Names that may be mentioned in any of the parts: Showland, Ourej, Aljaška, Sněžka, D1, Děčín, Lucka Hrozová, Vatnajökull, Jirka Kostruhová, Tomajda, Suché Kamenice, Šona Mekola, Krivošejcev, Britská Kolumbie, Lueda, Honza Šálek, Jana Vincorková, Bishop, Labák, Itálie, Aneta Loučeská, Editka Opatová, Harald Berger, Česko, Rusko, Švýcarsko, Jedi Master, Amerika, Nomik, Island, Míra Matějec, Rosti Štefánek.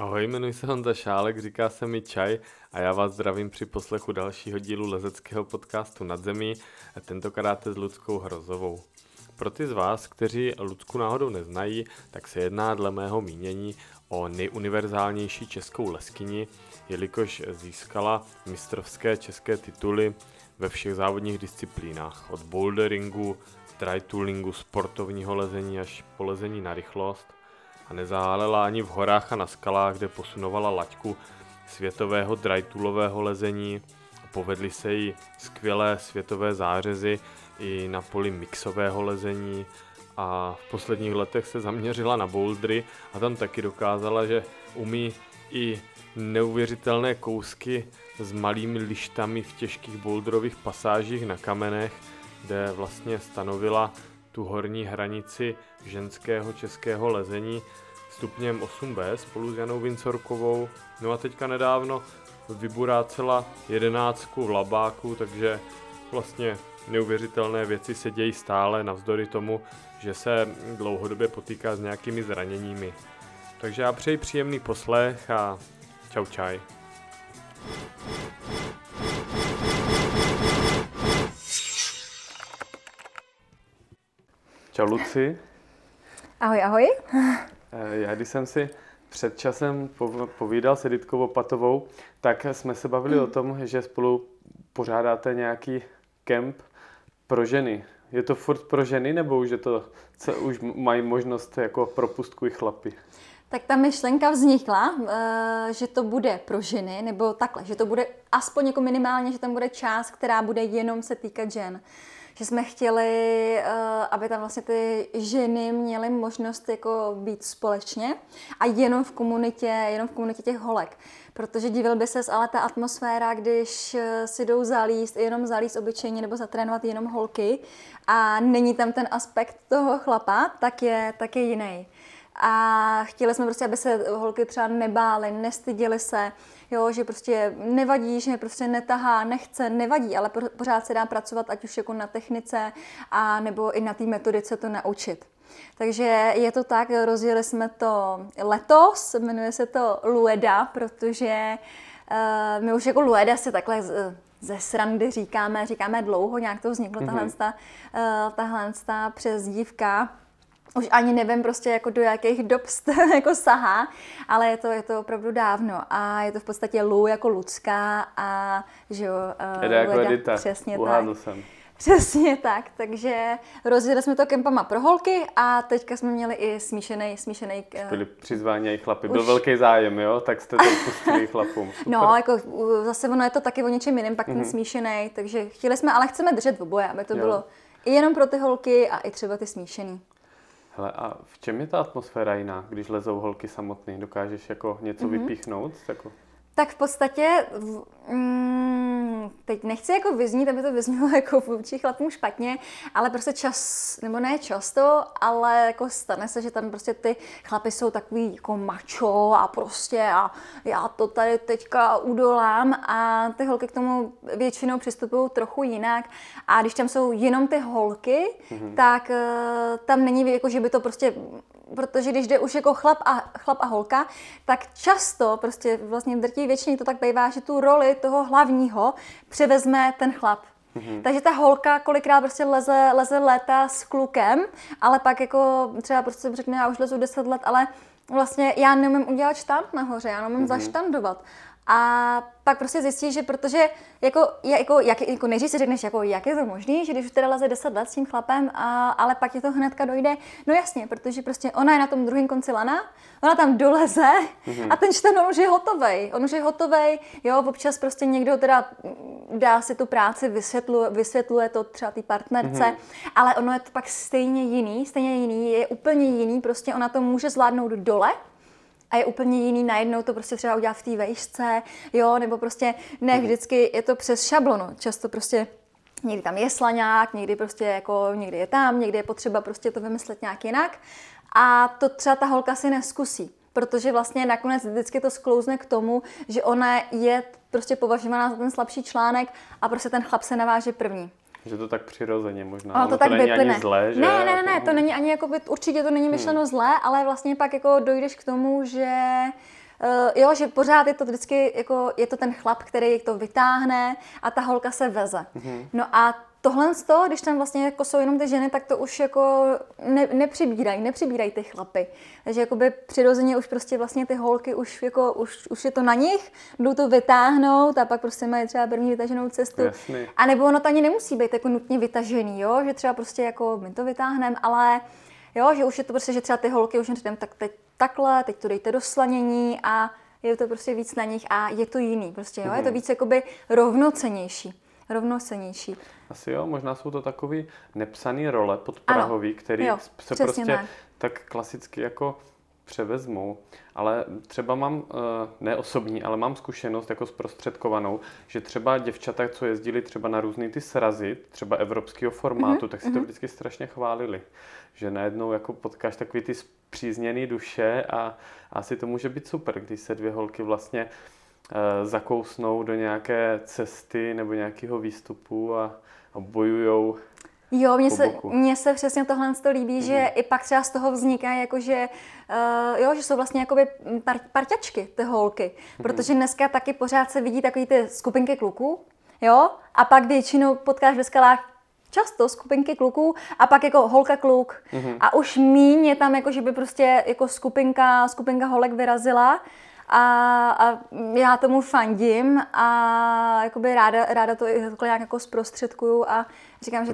Ahoj, jmenuji se Honza Šálek, říká se mi Čaj a já vás zdravím při poslechu dalšího dílu lezeckého podcastu Nad zemí, tentokrát s Luckou Hrozovou. Pro ty z vás, kteří Lucku náhodou neznají, tak se jedná dle mého mínění o nejuniverzálnější českou leskyni, jelikož získala mistrovské české tituly ve všech závodních disciplínách, od boulderingu, tritoolingu, sportovního lezení až po lezení na rychlost, a nezahálela ani v horách a na skalách, kde posunovala laťku světového drytoolového lezení. Povedly se jí skvělé světové zářezy i na poli mixového lezení a v posledních letech se zaměřila na bouldery a tam taky dokázala, že umí i neuvěřitelné kousky s malými lištami v těžkých boulderových pasážích na kamenech, kde vlastně stanovila tu horní hranici ženského českého lezení stupněm 8B spolu s Janou Vincorkovou. No a teďka nedávno vyburácela 11 v Labáku, takže vlastně neuvěřitelné věci se dějí stále navzdory tomu, že se dlouhodobě potýká s nějakými zraněními. Takže já přeji příjemný poslech a čau čaj. Čau Luci. Ahoj, ahoj. Já když jsem si před časem povídal s Editkou Opatovou, tak jsme se bavili o tom, že spolu pořádáte nějaký kemp pro ženy. Je to furt pro ženy, nebo už, je to, už mají možnost jako propustku i chlapi? Tak ta myšlenka vznikla, že to bude pro ženy, nebo takhle, že to bude aspoň jako minimálně, že tam bude část, která bude jenom se týkat žen. Že jsme chtěli, aby tam vlastně ty ženy měly možnost jako být společně a jenom v komunitě těch holek. Protože divil by ses, ale ta atmosféra, když si jdou zalíst obyčejně nebo zatrénovat jenom holky a není tam ten aspekt toho chlapa, tak je jiný. A chtěli jsme prostě, aby se holky třeba nebály, nestyděly se, jo, že prostě nevadí, že prostě netahá, nechce, nevadí, ale pořád se dá pracovat, ať už jako na technice a nebo i na té metodice to naučit. Takže je to tak, rozjeli jsme to letos, jmenuje se to Lueda, protože my už jako Lueda si takhle ze srandy říkáme dlouho, nějak to vzniklo tahle přezdívka. Už ani nevím prostě jako do jakých dob jako sahá, ale je to opravdu dávno a je to v podstatě Lu jako Lucka a že jo, Lueda, přesně tak. Přesně tak, takže rozjeli jsme to kempama pro holky a teďka jsme měli i smíšený... Byli přizváni i chlapy, byl velký zájem, jo? Tak jste to pustili chlapům. Super. No, jako zase ono je to taky o něčem jiném, pak ten smíšený, takže chtěli jsme, ale chceme držet oboje, aby to bylo i jenom pro ty holky a i třeba ty smíšený. Hele, a v čem je ta atmosféra jiná, když lezou holky samotný? Dokážeš jako něco vypíchnout? Jako... Tak v podstatě, teď nechci jako vyznít, aby to vyznělo jako vůči chlapům špatně, ale prostě nebo ne často, ale jako stane se, že tam prostě ty chlapy jsou takový jako macho a prostě a já to tady teďka udolám a ty holky k tomu většinou přistupují trochu jinak a když tam jsou jenom ty holky, tak tam není jako, že by to prostě... Protože když jde už jako chlap a holka, tak často, prostě vlastně drtí většině to tak bývá, že tu roli toho hlavního převezme ten chlap. Takže ta holka kolikrát prostě leze léta s klukem, ale pak jako třeba prostě řekne, já už lezu 10 let, ale vlastně já neumím udělat štant nahoře, já neumím zaštandovat. A pak prostě zjistíš, že protože jako nejdřív si řekneš, jako, jak je to možný, že když už teda leze 10 let s tím chlapem, ale pak je to hnedka dojde, no jasně, protože prostě ona je na tom druhém konci lana, ona tam doleze a ten šten už je hotovej, jo, občas prostě někdo teda dá si tu práci, vysvětluje to třeba té partnerce, ale ono je to pak stejně jiný, je úplně jiný, prostě ona to může zvládnout dole, a je úplně jiný, najednou to prostě třeba udělat v té vejšce, jo, nebo prostě ne vždycky je to přes šablonu, často prostě někdy tam je slaňák, někdy je tam, někdy je potřeba prostě to vymyslet nějak jinak a to třeba ta holka si neskusí, protože vlastně nakonec vždycky to sklouzne k tomu, že ona je prostě považovaná za ten slabší článek a prostě ten chlap se naváže první. Že to tak přirozeně možná, ono to tak není vyplyne. Ani zlé, že? Ne, to není ani, jako, určitě to není myšleno zlé, ale vlastně pak jako dojdeš k tomu, že Jo, že pořád je to vždycky, jako, je to ten chlap, který to vytáhne a ta holka se veze. Mm-hmm. No a tohle z toho, když tam vlastně jako jsou jenom ty ženy, tak to už jako nepřibírají ty chlapy. Takže jakoby přirozeně už prostě vlastně ty holky už jako už je to na nich, jdou to vytáhnout a pak prostě mají třeba první vytaženou cestu. Jasný. A nebo ono to ani nemusí být jako nutně vytažený, jo, že třeba prostě jako my to vytáhneme, ale jo, že už je to prostě, že třeba ty holky už říkám, tak teď takhle, teď to dejte do slanění a je to prostě víc na nich a je to jiný prostě, jo, je to víc jakoby rovnocennější. Asi jo, možná jsou to takový nepsaný role podprahový, který jo, se prostě tak klasicky jako převezmou. Ale třeba mám, ne osobní, ale mám zkušenost jako zprostředkovanou, že třeba děvčata, co jezdili třeba na různý ty srazy, třeba evropského formátu, tak si to vždycky strašně chválili. Že najednou jako potkáš takový ty spřízněný duše a asi to může být super, když se dvě holky vlastně zakousnou do nějaké cesty nebo nějakého výstupu a bojujou. Jo, mně se přesně tohle líbí, že i pak třeba z toho vzniká, jakože, jo, že jsou vlastně jakoby parťačky, ty holky. Protože dneska taky pořád se vidí takový ty skupinky kluků, jo, a pak většinou potkáš ve skalách často skupinky kluků a pak jako holka kluk. A už míň je tam, jako, že by prostě jako skupinka holek vyrazila. A já tomu fandím a jakoby ráda to nějak jako zprostředkuju a říkám,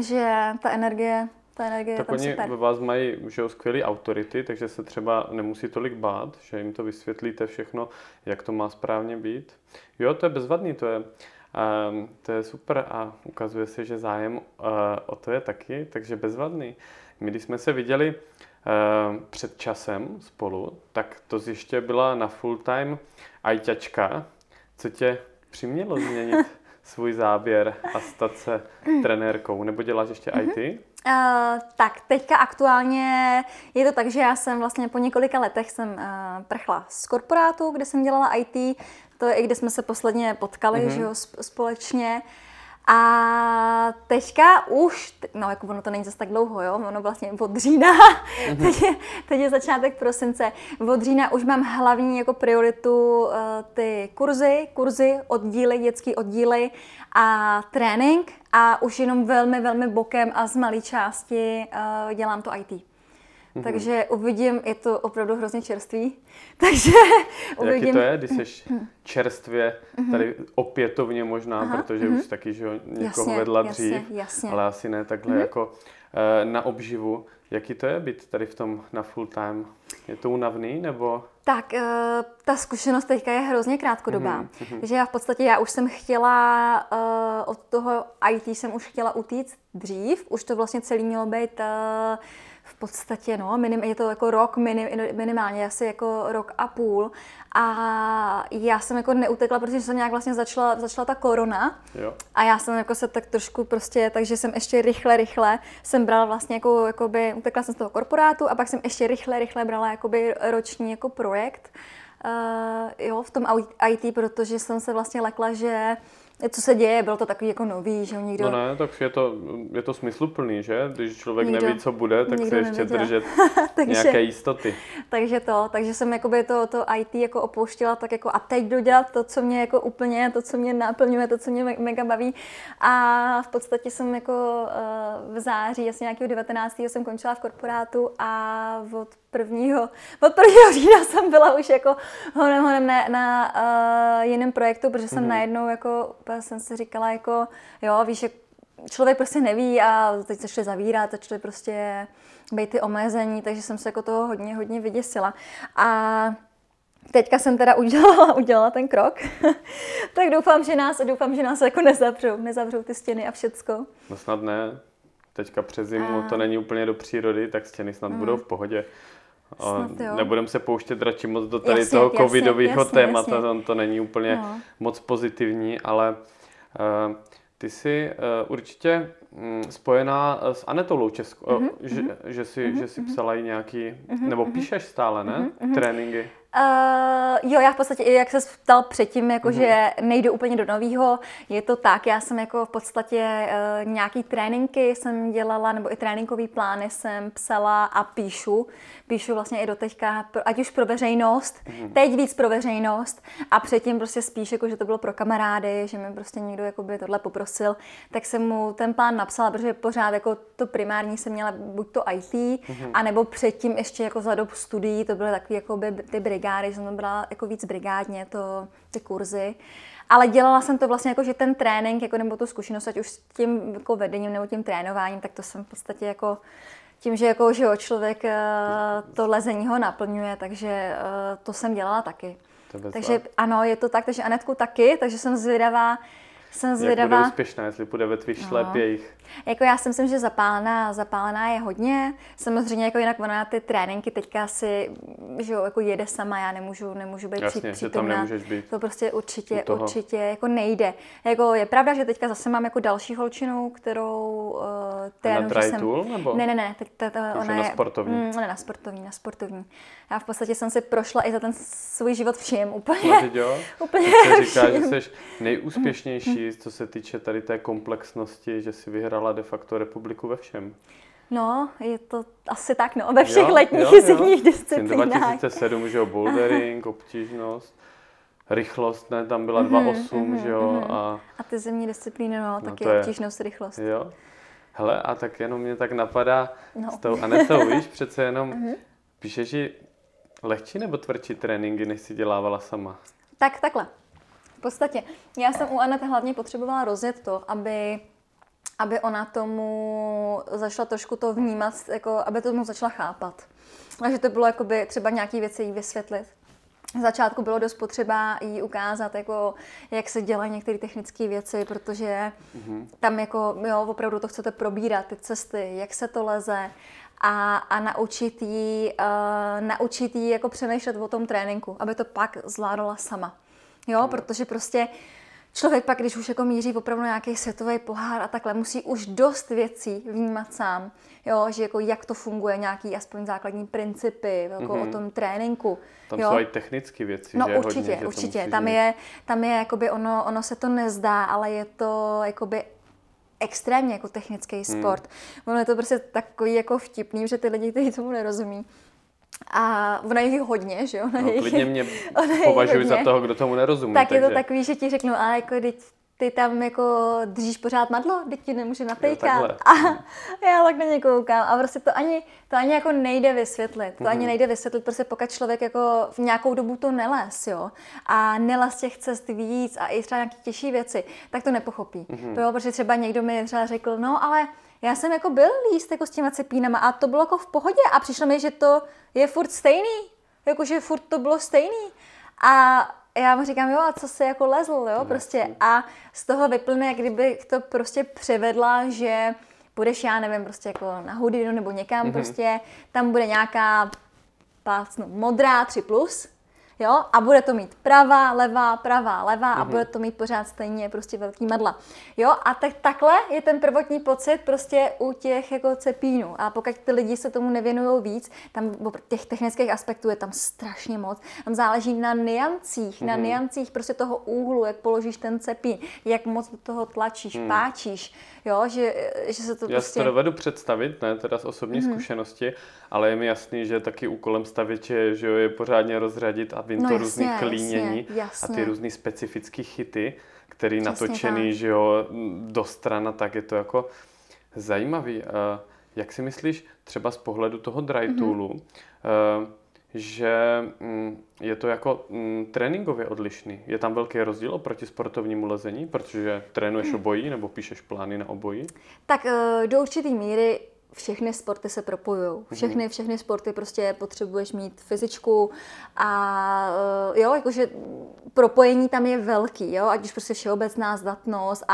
že ta energie tak je tam super. Tak oni vás mají skvělý autority, takže se třeba nemusí tolik bát, že jim to vysvětlíte všechno, jak to má správně být. Jo, to je bezvadný, to je super a ukazuje se, že zájem o to je taky, takže bezvadný. My když jsme se viděli před časem spolu, tak to ještě byla na full time ajťačka. Co tě přimělo změnit svůj záběr a stát se trenérkou? Nebo děláš ještě IT? Tak teďka aktuálně je to tak, že já jsem vlastně po několika letech prchla z korporátu, kde jsem dělala IT. To je i kde jsme se posledně potkali, že jo, společně. A teďka už, no jako ono to není zase tak dlouho, jo, ono vlastně od října, teď je začátek prosince, od října už mám hlavní jako prioritu ty kurzy, oddíly, dětský oddíly a trénink a už jenom velmi, velmi bokem a z malé části dělám to IT. Takže uvidím, je to opravdu hrozně čerství, takže uvidím. Jaký to je, když jsi čerstvě, tady opětovně možná, protože už taky, že někoho vedla dřív, jasně. Ale asi ne takhle jako na obživu. Jaký to je být tady v tom na full time? Je to únavný nebo? Tak ta zkušenost teďka je hrozně krátkodobá, že já v podstatě už jsem chtěla, od toho IT jsem už chtěla utíct dřív, už to vlastně celý mělo být v podstatě, no, je to jako rok, minimálně asi jako rok a půl. A já jsem jako neutekla, protože jsem nějak vlastně začala ta korona. Jo. A já jsem jako se tak trošku prostě, takže jsem ještě rychle jsem brala vlastně jakoby, utekla jsem z toho korporátu a pak jsem ještě rychle brala jakoby roční jako projekt, jo, v tom IT, protože jsem se vlastně lekla, že co se děje, bylo to takový jako nový, že nikdo... No ne, tak je to smysluplný, že? Když člověk neví, co bude, tak se ještě držet nějaké jistoty. Takže jsem jakoby to IT jako opouštila tak jako a teď dodělat to, co mě jako úplně, to, co mě naplňuje, to, co mě mega baví. A v podstatě jsem jako v září, asi nějakého 19. jsem končila v korporátu a od prvního října jsem byla už jako honem na jiném projektu, protože jsem najednou jako, jsem si říkala jako, jo, víš, člověk prostě neví a teď začali zavírat, začali prostě být ty omezení, takže jsem se jako toho hodně vyděsila. A teďka jsem teda udělala ten krok, tak doufám, že nás jako nezavřou ty stěny a všecko. No snad ne, teďka přes zimu to není úplně do přírody, tak stěny snad budou v pohodě. Nebudem se pouštět radši moc do tady toho covidového témata, to není úplně moc pozitivní, ale ty jsi určitě spojená s Anetou Loučeskou, že jsi psala i nějaký, nebo píšeš stále, ne? Tréninky. Jo, já v podstatě, jak se ptal předtím, jakože nejdu úplně do novýho, je to tak, já jsem jako v podstatě nějaký tréninky jsem dělala, nebo i tréninkový plány jsem psala a píšu vlastně i doteďka, ať už pro veřejnost, teď víc pro veřejnost a předtím prostě spíš, jakože to bylo pro kamarády, že mi prostě někdo jakoby tohle poprosil, tak jsem mu ten plán napsala, protože pořád jako to primární jsem měla buď to IT, anebo předtím ještě jako za dob studií, to byly takový jakoby ty brigády, že jsem to brala jako víc brigádně, ty kurzy. Ale dělala jsem to vlastně jako, že ten trénink jako, nebo tu zkušenost, ať už s tím jako vedením nebo tím trénováním, tak to jsem v podstatě jako tím, že jako, že člověk to lezení ho naplňuje, takže to jsem dělala taky. Takže ano, je to tak, takže Anetku taky, takže jsem zvědavá. Jak bude úspěšná, jestli bude ve tvých šlépějích. Jako já si myslím, že zapálená je hodně. Samozřejmě jako jinak ona ty tréninky teďka si, že jo, jako jede sama, já nemůžu být přítomná. Jasně, že tam nemůžeš být. To prostě určitě jako nejde. Jako je pravda, že teďka zase mám jako další holčinu, kterou trénu, že jsem... Nebo? Ne, ona je na sportovní. Ona je na sportovní. Já v podstatě jsem si prošla i za ten svůj život vším úplně. Ty říkáš, že jsi nejúspěšnější, co se týče tady té komplexnosti, že si vyhrala de facto republiku ve všem. No, je to asi tak, no, ve všech letních zimních disciplinách. 2007, že jo, bouldering, obtížnost, rychlost, ne, tam byla 2.8, že jo. A ty zimní disciplíny, no, taky obtížnost, rychlost. Jo. Hele, a tak jenom mě tak napadá s tou Anetou, víš, přece jenom píšeš ji lehčí nebo tvrdší tréninky, než si dělávala sama? Tak, takhle. V podstatě. Já jsem u Anety hlavně potřebovala rozjet to, aby ona tomu začala trošku to vnímat, jako, aby tomu začala chápat. Takže to bylo jakoby, třeba nějaké věci jí vysvětlit. V začátku bylo dost potřeba jí ukázat, jako, jak se dělají některé technické věci, protože tam jako, jo, opravdu to chcete probírat, ty cesty, jak se to leze. A naučit jí jako přemýšlet o tom tréninku, aby to pak zvládala sama. Jo, protože prostě člověk pak, když už jako míří opravdu nějaký světový pohár a takhle, musí už dost věcí vnímat sám. Jo, že jako jak to funguje, nějaký aspoň základní principy jako o tom tréninku. Tam jo? Jsou i technické věci, no, že určitě, hodně, určitě. Tam je jakoby ono se to nezdá, ale je to jakoby extrémně jako technický sport. Ono je to prostě takový jako vtipný, že ty lidi, kteří tomu nerozumí. A ona je hodně, že jo? Klidně mě považuji za toho, kdo tomu nerozumí. Tak je to takový, že ti řeknu, ale jako ty tam jako držíš pořád madlo, teď ti nemůže natejkat. A já tak na ně koukám. A prostě to ani jako nejde vysvětlit. To ani nejde vysvětlit, prostě pokud člověk jako v nějakou dobu to neles, jo? A neles těch cest víc a i třeba nějaké těžší věci, tak to nepochopí. Protože třeba někdo mi třeba řekl, no ale... Já jsem jako byl líst jako s těma cepínama a to bylo jako v pohodě a přišlo mi, že to je furt stejný, jakože furt to bylo stejný a já mu říkám, jo a co se jako lezl, jo prostě a z toho vyplne, jak kdyby to prostě převedla, že budeš, já nevím, prostě jako na Houdinu nebo někam prostě, tam bude nějaká plácnu modrá 3+, jo, a bude to mít pravá, levá a bude to mít pořád stejně prostě velký madla. Jo, a tak takhle je ten prvotní pocit prostě u těch jako cepínů. A pokud ty lidi se tomu nevěnují víc, tam těch technických aspektů je tam strašně moc. Tam záleží na nuancích, prostě toho úhlu, jak položíš ten cepín, jak moc do toho tlačíš, páčíš, jo, že se to já prostě... Já si to dovedu představit, ne, teda z osobní zkušenosti, ale je mi jasný, že taky úkolem stavěče, že jo, je pořádně rozřadit a vím to různý klínění a ty různý specifický chyty, který natočený, tak. Že jo, do strana, tak je to jako zajímavý. Jak si myslíš třeba z pohledu toho dry toolu, že je to jako tréninkově odlišný? Je tam velký rozdíl oproti sportovnímu lezení, protože trénuješ obojí nebo píšeš plány na obojí? Tak do určitý míry všechny sporty se propojují. Všechny sporty prostě potřebuješ mít fyzičku a jo, jakože propojení tam je velký, jo, ať už prostě všeobecná zdatnost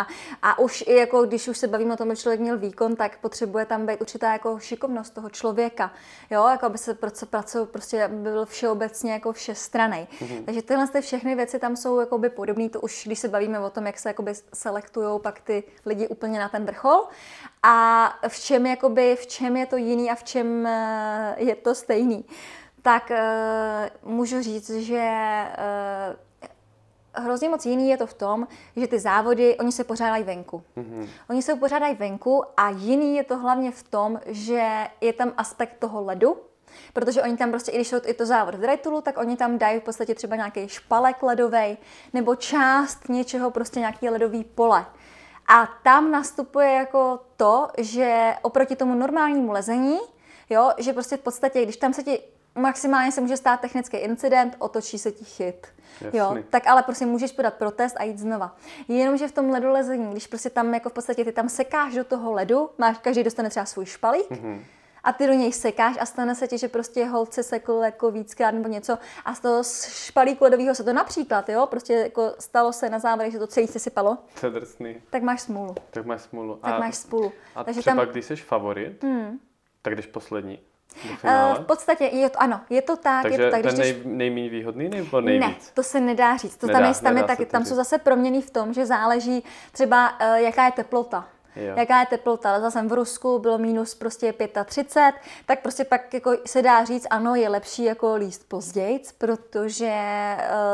a už i jako když už se bavíme o tom, že člověk měl výkon, tak potřebuje tam být určitá jako šikovnost toho člověka, jo, jako aby se pracoval prostě byl všeobecně jako všestranný. Takže tyhle všechny věci tam jsou jako by podobné, to už když se bavíme o tom, jak se jako by selektujou pak ty lidi úplně na ten vrchol a v čem je to jiný a v čem je to stejný. tak můžu říct, že hrozně moc jiný je to v tom, že ty závody, oni se pořádají venku. Mm-hmm. Oni se pořádají venku a jiný je to hlavně v tom, že je tam aspekt toho ledu, protože oni tam prostě, i když jsou i to závod v drytulu, tak oni tam dají v podstatě třeba nějaký špalek ledovej nebo část něčeho, prostě nějaký ledový pole. A tam nastupuje jako to, že oproti tomu normálnímu lezení, jo, že prostě v podstatě, když tam se ti maximálně se může stát technický incident, otočí se ti chyt. Jo, tak ale prostě můžeš podat protest a jít znova. Jenomže v tom ledolezení, když prostě tam jako v podstatě ty tam sekáš do toho ledu, máš, každý dostane třeba svůj špalík, mm-hmm. a ty do něj sekáš a stane se ti, že prostě holce sekl jako víckrát nebo něco a z toho špalíku ledového se to například, jo, prostě jako stalo se na závěr, že to celý se sypalo. To je drsný. Tak máš smůlu. A takže třeba tam, když jsi favorit, tak jdeš poslední. V podstatě je to, ano, je to tak. Takže je to tak, ten nejméně výhodný nebo nejvíc? Ne, to se nedá říct. To tam jsou zase proměny v tom, že záleží třeba, jaká je teplota. Jo. Jaká je teplota, ale zase v Rusku bylo minus prostě 35, tak prostě pak jako se dá říct, ano, je lepší jako líst pozdějc, protože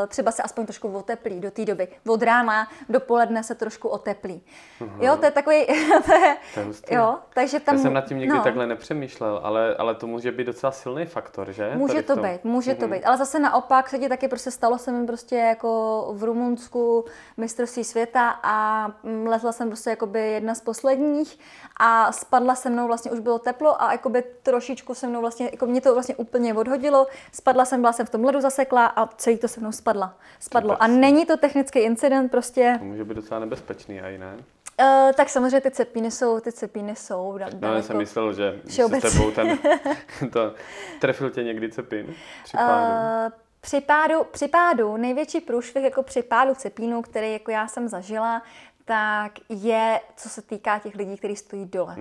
třeba se aspoň trošku oteplí do té doby. Od rána do poledne se trošku oteplí. Uhum. Jo, to je takový, jo, takže tam... Já jsem nad tím nikdy takhle nepřemýšlel, ale to může být docela silný faktor, že? Může to být, ale zase naopak se ti taky prostě stalo, jsem prostě jako v Rumunsku mistrovství světa a lezla jsem prostě jakoby jedna z posledních a spadla se mnou, vlastně už bylo teplo a jakoby trošičku se mnou vlastně, jako mě to vlastně úplně odhodilo, spadla jsem, byla jsem v tom ledu zasekla a celý to se mnou spadlo. A není to technický incident prostě. To může být docela nebezpečný, a jiné. Tak samozřejmě ty cepíny jsou. No, já jsem myslel, že se tebou tam to, trefil tě někdy cepín při pádu. Při pádu, největší průšvih jako při pádu cepínu, který jako já jsem zažila, tak je, co se týká těch lidí, kteří stojí dole.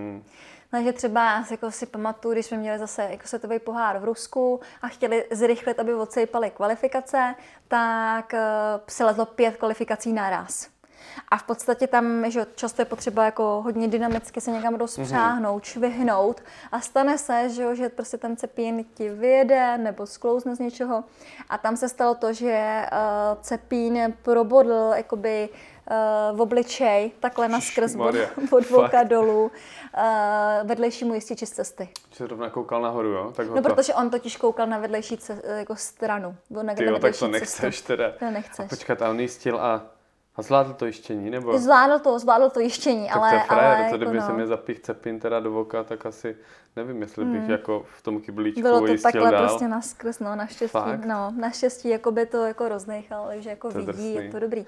Takže třeba jako si pamatuju, když jsme měli zase jako světový pohár v Rusku a chtěli zrychlit, aby odsejpali kvalifikace, tak se lezlo 5 kvalifikací naraz. A v podstatě tam, že často je potřeba jako hodně dynamicky se někam rozpřáhnout, švihnout a stane se, že prostě ten cepín ti vyjede nebo sklouzne z něčeho a tam se stalo to, že cepín probodl jakoby v obličej, takhle naskrz od voka dolů, vedlejšímu jističi z cesty. Čiže rovna koukal nahoru, jo? Tak no, protože on totiž koukal na vedlejší jako stranu. Tyjo, tak to nechceš teda. To nechceš. A počkat, a on jistil a zvládl to jištění, nebo? Zvládl to jištění, tak ale... Tak to je frajer, to kdyby se mě zapích cepín teda do voka, tak asi nevím, jestli bych jako v tom kyblíčku jistil dál. Bylo to takhle prostě naskrz, no, naštěstí jako by to jako rozdejchal, takže jako vidí, je to dobrý.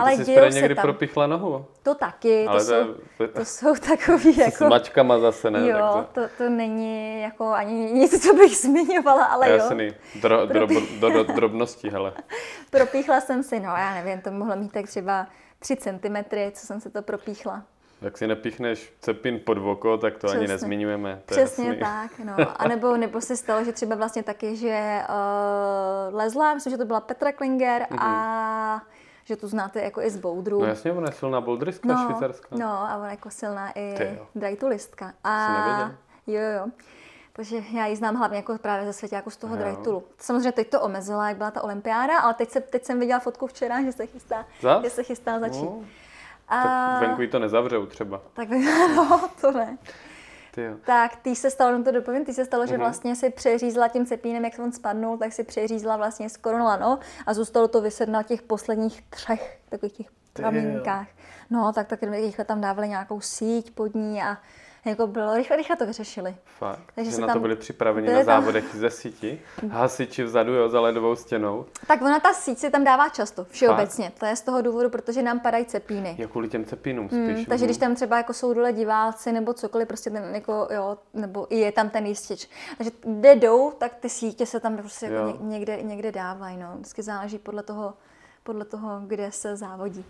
Ale ty jsi teda někdy propichla nohu? To taky, to jsou takový jako... S mačkama zase, ne? Jo, tak to není jako ani nic, co bych zmiňovala, ale jasný. Drobnosti, hele. Propichla jsem si, no já nevím, to mohlo mít tak třeba 3 cm, co jsem se to propíchla. Tak si nepíchneš cepin pod voko, tak to přesně. Ani nezmiňujeme. Přesně tak, no. A nebo se stalo, že třeba vlastně taky, že lezla, myslím, že to byla Petra Klinger a... že tu znáte jako i z boudru. No jasně, ona je silná boudristka švýcarská. No a ona jako silná i drajtulistka. Jo. Takže já ji znám hlavně jako právě ze svěťáku z toho drajtulu. Samozřejmě teď to omezila, jak byla ta olympiáda, ale teď jsem viděla fotku včera, že se chystá. Že se chystá začít. Tak venku jí to nezavřou třeba. Tak no, to ne. Tak tý se stalo, že vlastně si přeřízla tím cepínem, jak on spadnul, tak si přeřízla vlastně skoro lano a zůstalo to vyset na těch posledních 3 takových těch pramínkách. No, tak rychle tam dávali nějakou síť pod ní a jako bylo rychle to vyřešili. Fakt, takže na to byli připraveni na závodech ze síti, hasiči vzadu, jo, za ledovou stěnou. Tak ona ta síť se tam dává často, všeobecně. Fakt? To je z toho důvodu, protože nám padají cepíny. Jako kvůli těm cepínům spíš. Takže když tam třeba jako jsou dole diváci nebo cokoliv, prostě ten jako, jo, nebo je tam ten jistič. Takže kde jdou, tak ty sítě se tam prostě jako někde dávají, no. Vždycky záleží podle toho, kde se závodí.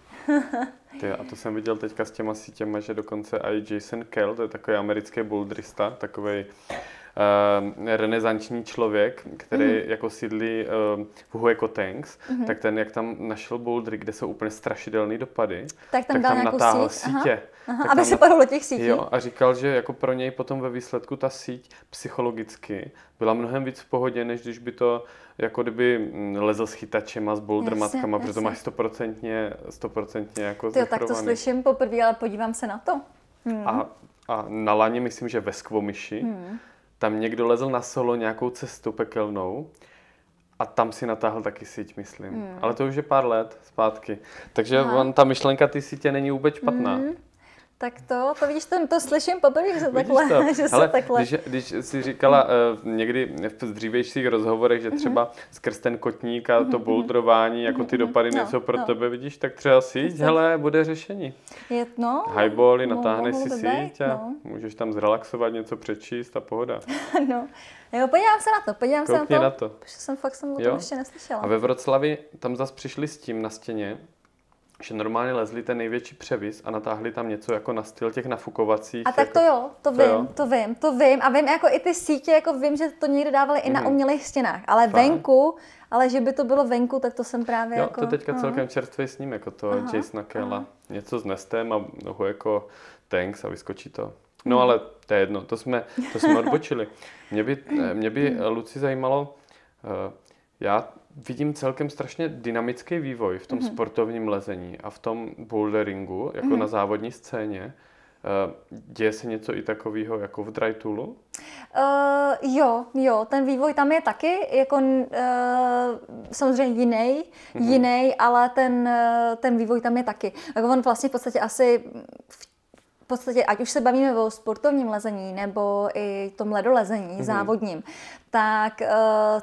A to jsem viděl teďka s těma sítěma, že dokonce i Jason Keld, to je takový americký boulderista, takovej renesanční člověk, který jako sídlí v Hueco Tanks, tak ten, jak tam našel bouldery, kde jsou úplně strašidelné dopady, tak tam natáhl sítě. Aha, aby se padlo do těch sítí. Jo, a říkal, že jako pro něj potom ve výsledku ta síť psychologicky byla mnohem víc v pohodě, než když by to jako kdyby lezl s chytačema, s bouldermatkama, protože to máš 100% jako zechrovaný. Tak to slyším poprvé, ale podívám se na to. A na lani, myslím, že ve Skvomyši, tam někdo lezl na solo nějakou cestu pekelnou a tam si natáhl taky síť, myslím. Ale to už je pár let zpátky. Takže ta myšlenka ty sítě není vůbec špatná. Tak to vidíš, to slyším poprvé, že takhle. Že ale takhle. Když jsi říkala někdy v dřívějších rozhovorech, že třeba skrz ten kotník a to boulderování, jako ty dopady nejsou pro tebe, vidíš, tak třeba síť, hele, bude řešení. Highbally, natáhneš si síť a můžeš tam zrelaxovat, něco přečíst a pohoda. No, jo, podívám se na to, protože jsem fakt o tom ještě neslyšela. A ve Vroclavi tam zase přišli s tím na stěně, že normálně lezli ten největší převis a natáhli tam něco jako na styl těch nafukovacích. A tak to jo, to vím. A vím jako i ty sítě, jako vím, že to někdy dávali i na umělých stěnách, ale venku, ale že by to bylo venku, tak to jsem právě jako... Jo, to teďka celkem čerstvý snímek, to Jasona Kelda. Něco s nestem a jako tanks a vyskočí to. No ale to je jedno, to jsme odbočili. Mě by Luci zajímalo, já vidím celkem strašně dynamický vývoj v tom sportovním lezení a v tom boulderingu, jako na závodní scéně. Děje se něco i takového jako v dry toolu? Jo, ten vývoj tam je taky, jako samozřejmě jiný, ale ten vývoj tam je taky. Jako on vlastně v podstatě, ať už se bavíme o sportovním lezení nebo i tom ledolezení závodním, tak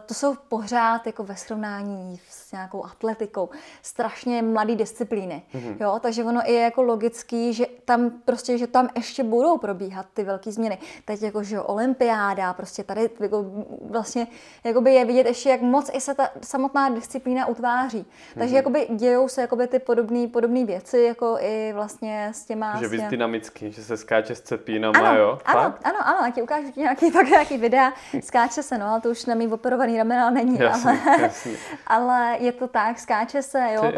to jsou pořád jako ve srovnání s nějakou atletikou strašně mladé disciplíny. Jo, takže ono je jako logický, že tam ještě budou probíhat ty velké změny. Teď jako že olympiáda, prostě tady jako vlastně jakoby je vidět ještě, jak moc i se ta samotná disciplína utváří. Takže jakoby dějou se jakoby ty podobné věci jako i vlastně s těma... Že víc dynamicky, že se skáče s cepínama, ano, jo? Ano, a ti ukážu nějaký videa, skáče se, no, ale to už na mý operovaný ramena není, jasně. Ale je to tak, skáče se, jo,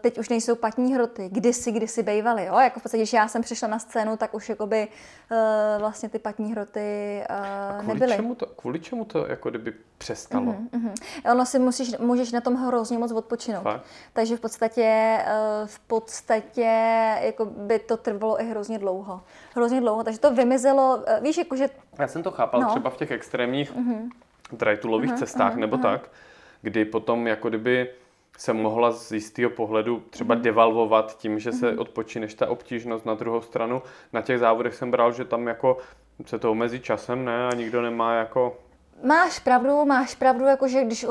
teď už nejsou patní hroty, kdysi bejvaly, jo, jako v podstatě, když já jsem přišla na scénu, tak už jakoby vlastně ty patní hroty nebyly. Kvůli čemu to jako kdyby přestalo? Ono si můžeš na tom hrozně moc odpočinout, fakt? Takže v podstatě jako by to trvalo i hrozně dlouho, takže to vymizelo, víš, jakože... Já jsem to chápal třeba v těch extrémních drytoolových cestách nebo tak, kdy potom jako kdyby se mohla z jistého pohledu třeba devalvovat tím, že se odpočíneš ta obtížnost. Na druhou stranu na těch závodech jsem bral, že tam jako se to omezí časem, ne? A nikdo nemá jako... Máš pravdu, jakože když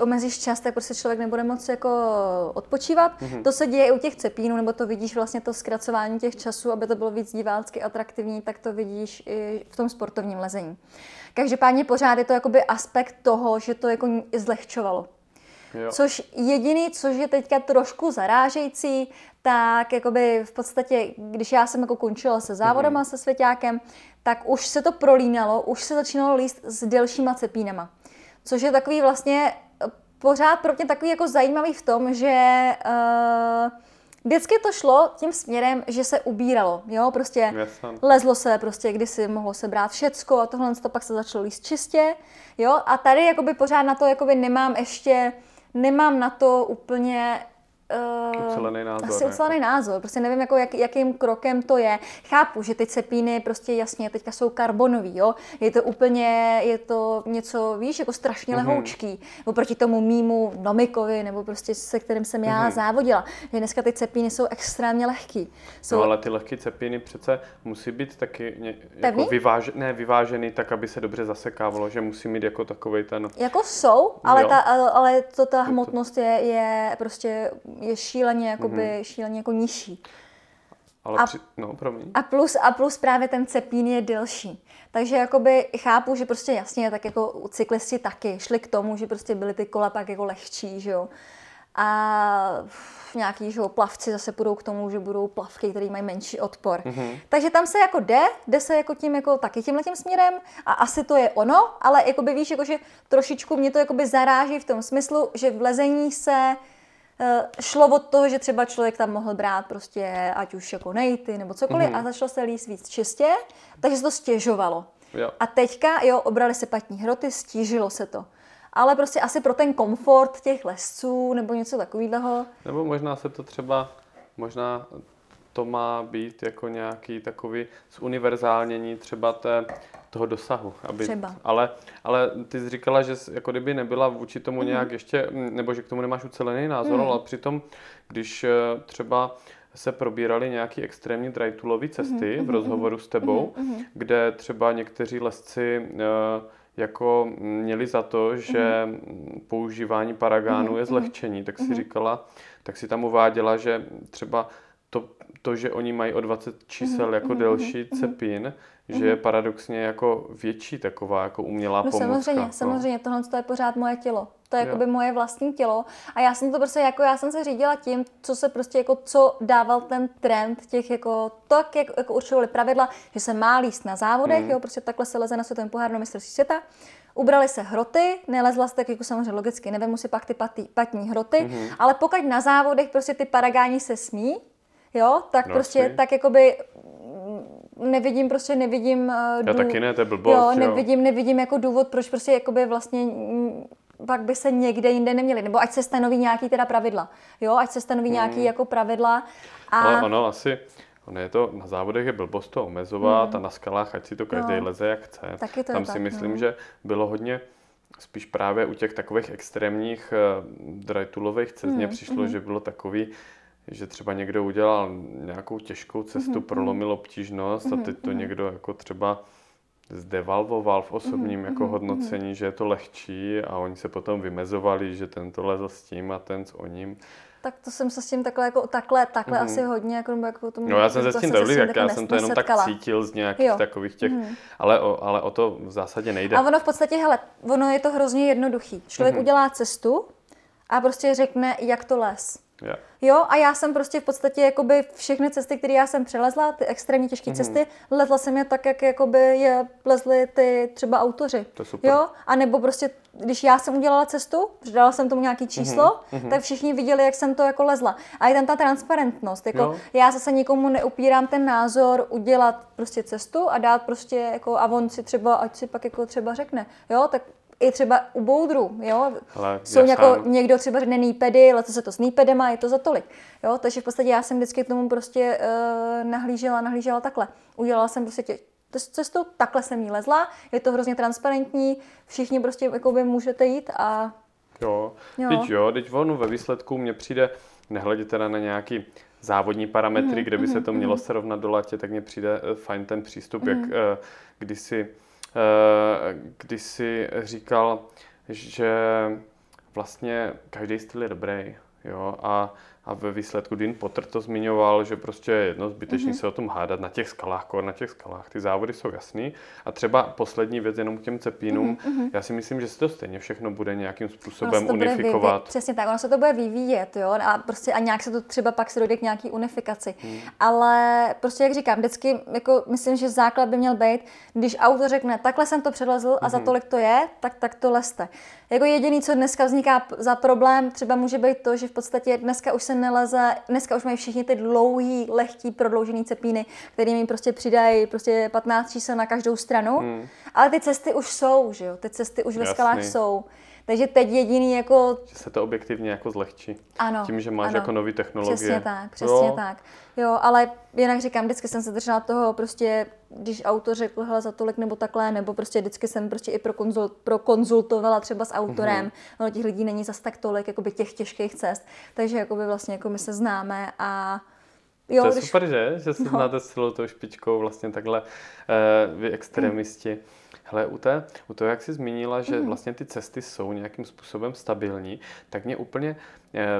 omezíš čas, tak prostě člověk nebude moc jako odpočívat. To se děje i u těch cepínů, nebo to vidíš vlastně to zkracování těch časů, aby to bylo víc divácky atraktivní, tak to vidíš i v tom sportovním lezení. Každopádně pořád je to jakoby aspekt toho, že to jako zlehčovalo. Jo. Což jediný, což je teďka trošku zarážející, tak jakoby v podstatě, když já jsem jako končila se závodama, se svěťákem, tak už se to prolínalo, už se začínalo líst s delšíma cepínama. Což je takový vlastně pořád pro mě takový jako zajímavý v tom, že vždycky to šlo tím směrem, že se ubíralo, jo, prostě lezlo se, prostě kdysi mohlo se brát všecko a tohle to pak se začalo líst čistě, jo, a tady jakoby pořád na to jakoby nemám na to úplně ucelený názor. Prostě nevím, jako jakým krokem to je. Chápu, že ty cepíny prostě jasně teďka jsou karbonový, jo. Je to něco, víš, jako strašně lehoučký. Oproti tomu mýmu Nomikovi, nebo prostě se kterým jsem já závodila. Že dneska ty cepíny jsou extrémně lehký. No ale ty lehké cepíny přece musí být taky jako vyvážený tak, aby se dobře zasekávalo, že musí mít jako takovej ten... Jako jsou, ale ta hmotnost je prostě... je šíleně jako nižší. Ale a plus právě ten cepín je delší. Takže jakoby chápu, že prostě jasně, tak jako cyklisti taky šli k tomu, že prostě byly ty kola pak jako lehčí, že jo. a nějaký plavci zase půjdou k tomu, že budou plavky, které mají menší odpor. Mm-hmm. Takže tam se jako jde se jako tím jako taky tímhletím směrem a asi to je ono, ale jako by víš, jako že trošičku mě to jako by zaráží v tom smyslu, že v lezení se šlo od toho, že třeba člověk tam mohl brát prostě ať už jako nejty nebo cokoliv a začalo se líst víc čistě, takže se to stěžovalo. Jo. A teďka, obraly se patní hroty, stížilo se to. Ale prostě asi pro ten komfort těch lesců nebo něco takového. Nebo možná se to třeba, možná to má být jako nějaký takový zuniverzálnění třeba toho dosahu. Třeba. Ale ty jsi říkala, že jsi, jako kdyby nebyla vůči tomu nějak ještě, nebo že k tomu nemáš ucelený názor, ale přitom, když třeba se probíraly nějaké extrémní drytulové cesty v rozhovoru s tebou, kde třeba někteří lesci jako měli za to, že používání paragánu je zlehčení, tak si říkala, tak si tam uváděla, že třeba to, že oni mají o 20 čísel jako delší cepin, že je paradoxně jako větší taková jako umělá pomůcka. Samozřejmě, tohle je pořád moje tělo. To je jakoby moje vlastní tělo a já jsem to prostě jako já jsem se řídila tím, co se prostě jako co dával ten trend těch jako tak jako určovali pravidla, že se má líst na závodech, prostě takhle se leze na světovém poháru na mistrovství světa. Ubraly se hroty, nelezla se tak jako samozřejmě logicky, nevemu si pak ty patní hroty, ale pokud na závodech prostě ty paragáni se smí, tak no prostě asi. Tak jakoby nevidím důvod. Já taky ne, to je blbost, nevidím jako důvod, proč prostě jakoby vlastně pak by se někde jinde neměli, nebo ať se stanoví nějaký teda pravidla, ať se stanoví nějaký jako pravidla. A... Ale ono asi, je to, na závodech je blbost to omezovat a na skalách, ať si to každý leze jak chce. Taky to tam si myslím, že bylo hodně spíš právě u těch takových extrémních drytulových cest mně přišlo, že bylo takový, že třeba někdo udělal nějakou těžkou cestu, prolomil obtížnost a teď to někdo jako třeba zdevalvoval v osobním jako hodnocení, že je to lehčí a oni se potom vymezovali, že ten to lezl s tím a ten s oním. Tak to jsem se s tím takhle asi hodně jako tomu. No já jsem se s tím dali, jak já jsem to jenom tak cítil z nějakých takových těch, ale o to v zásadě nejde. A ono v podstatě, ono je to hrozně jednoduchý. Člověk udělá cestu a prostě řekne, jak to les. Yeah. A já jsem prostě v podstatě jakoby všechny cesty, které já jsem přelezla, ty extrémně těžké cesty, lezla jsem je tak, jak jakoby je lezli ty třeba autoři. To super. A nebo prostě, když já jsem udělala cestu, přidala jsem tomu nějaké číslo, tak všichni viděli, jak jsem to jako lezla. A je tam ta transparentnost. Já zase nikomu neupírám ten názor udělat prostě cestu a dát prostě jako, a on si třeba, ať si pak jako třeba řekne, tak i třeba u boudru, jsou někdo třeba řekne nýpedy, leco se to s nýpedem a je to za tolik. Takže v podstatě já jsem vždycky k tomu prostě nahlížela takhle. Udělala jsem prostě cestu, takhle jsem jí lezla, je to hrozně transparentní, všichni prostě jakoby můžete jít a... Teď ono ve výsledku mně přijde, nehledě teda na nějaký závodní parametry, kde by se to mělo srovnat do latě, tak mně přijde fajn ten přístup, jak když si říkal, že vlastně každý styl je dobrý, a ve výsledku Dean Potter to zmiňoval, že prostě je jedno zbytečný se o tom hádat na těch skalách, ty závody jsou jasný a třeba poslední věc jenom k těm cepínům, já si myslím, že se to stejně všechno bude nějakým způsobem unifikovat. Přesně tak, ono se to bude vyvíjet, a nějak se to třeba pak se dojde k nějaký unifikaci, ale prostě jak říkám, vždycky jako myslím, že základ by měl být, když autor řekne, takhle jsem to předlezl a za tolik to je, tak to leste. Jako jediný, co dneska vzniká za problém, třeba může být to, že v podstatě dneska už se neleze, dneska už mají všichni ty dlouhý, lehký, prodloužený cepíny, kterými prostě přidají prostě 15 čísel na každou stranu, ale ty cesty už jsou, že jo, ty cesty už ve skalách jsou. Takže teď jediný jako... Že se to objektivně jako zlehčí. Ano. Tím, že máš jako nový technologie. Přesně tak. Ale jinak říkám, vždycky jsem se držela toho prostě, když autor řekl, hele, za tolik nebo takhle, nebo prostě vždycky jsem prostě i prokonzultovala třeba s autorem. No, těch lidí není zas tak tolik, jakoby těch těžkých cest. Takže jakoby vlastně jako my se známe a... to je super, že se znáte s celou tou špičkou vlastně takhle vy extremisti. Hele, u toho, jak jsi zmínila, že vlastně ty cesty jsou nějakým způsobem stabilní, tak mě úplně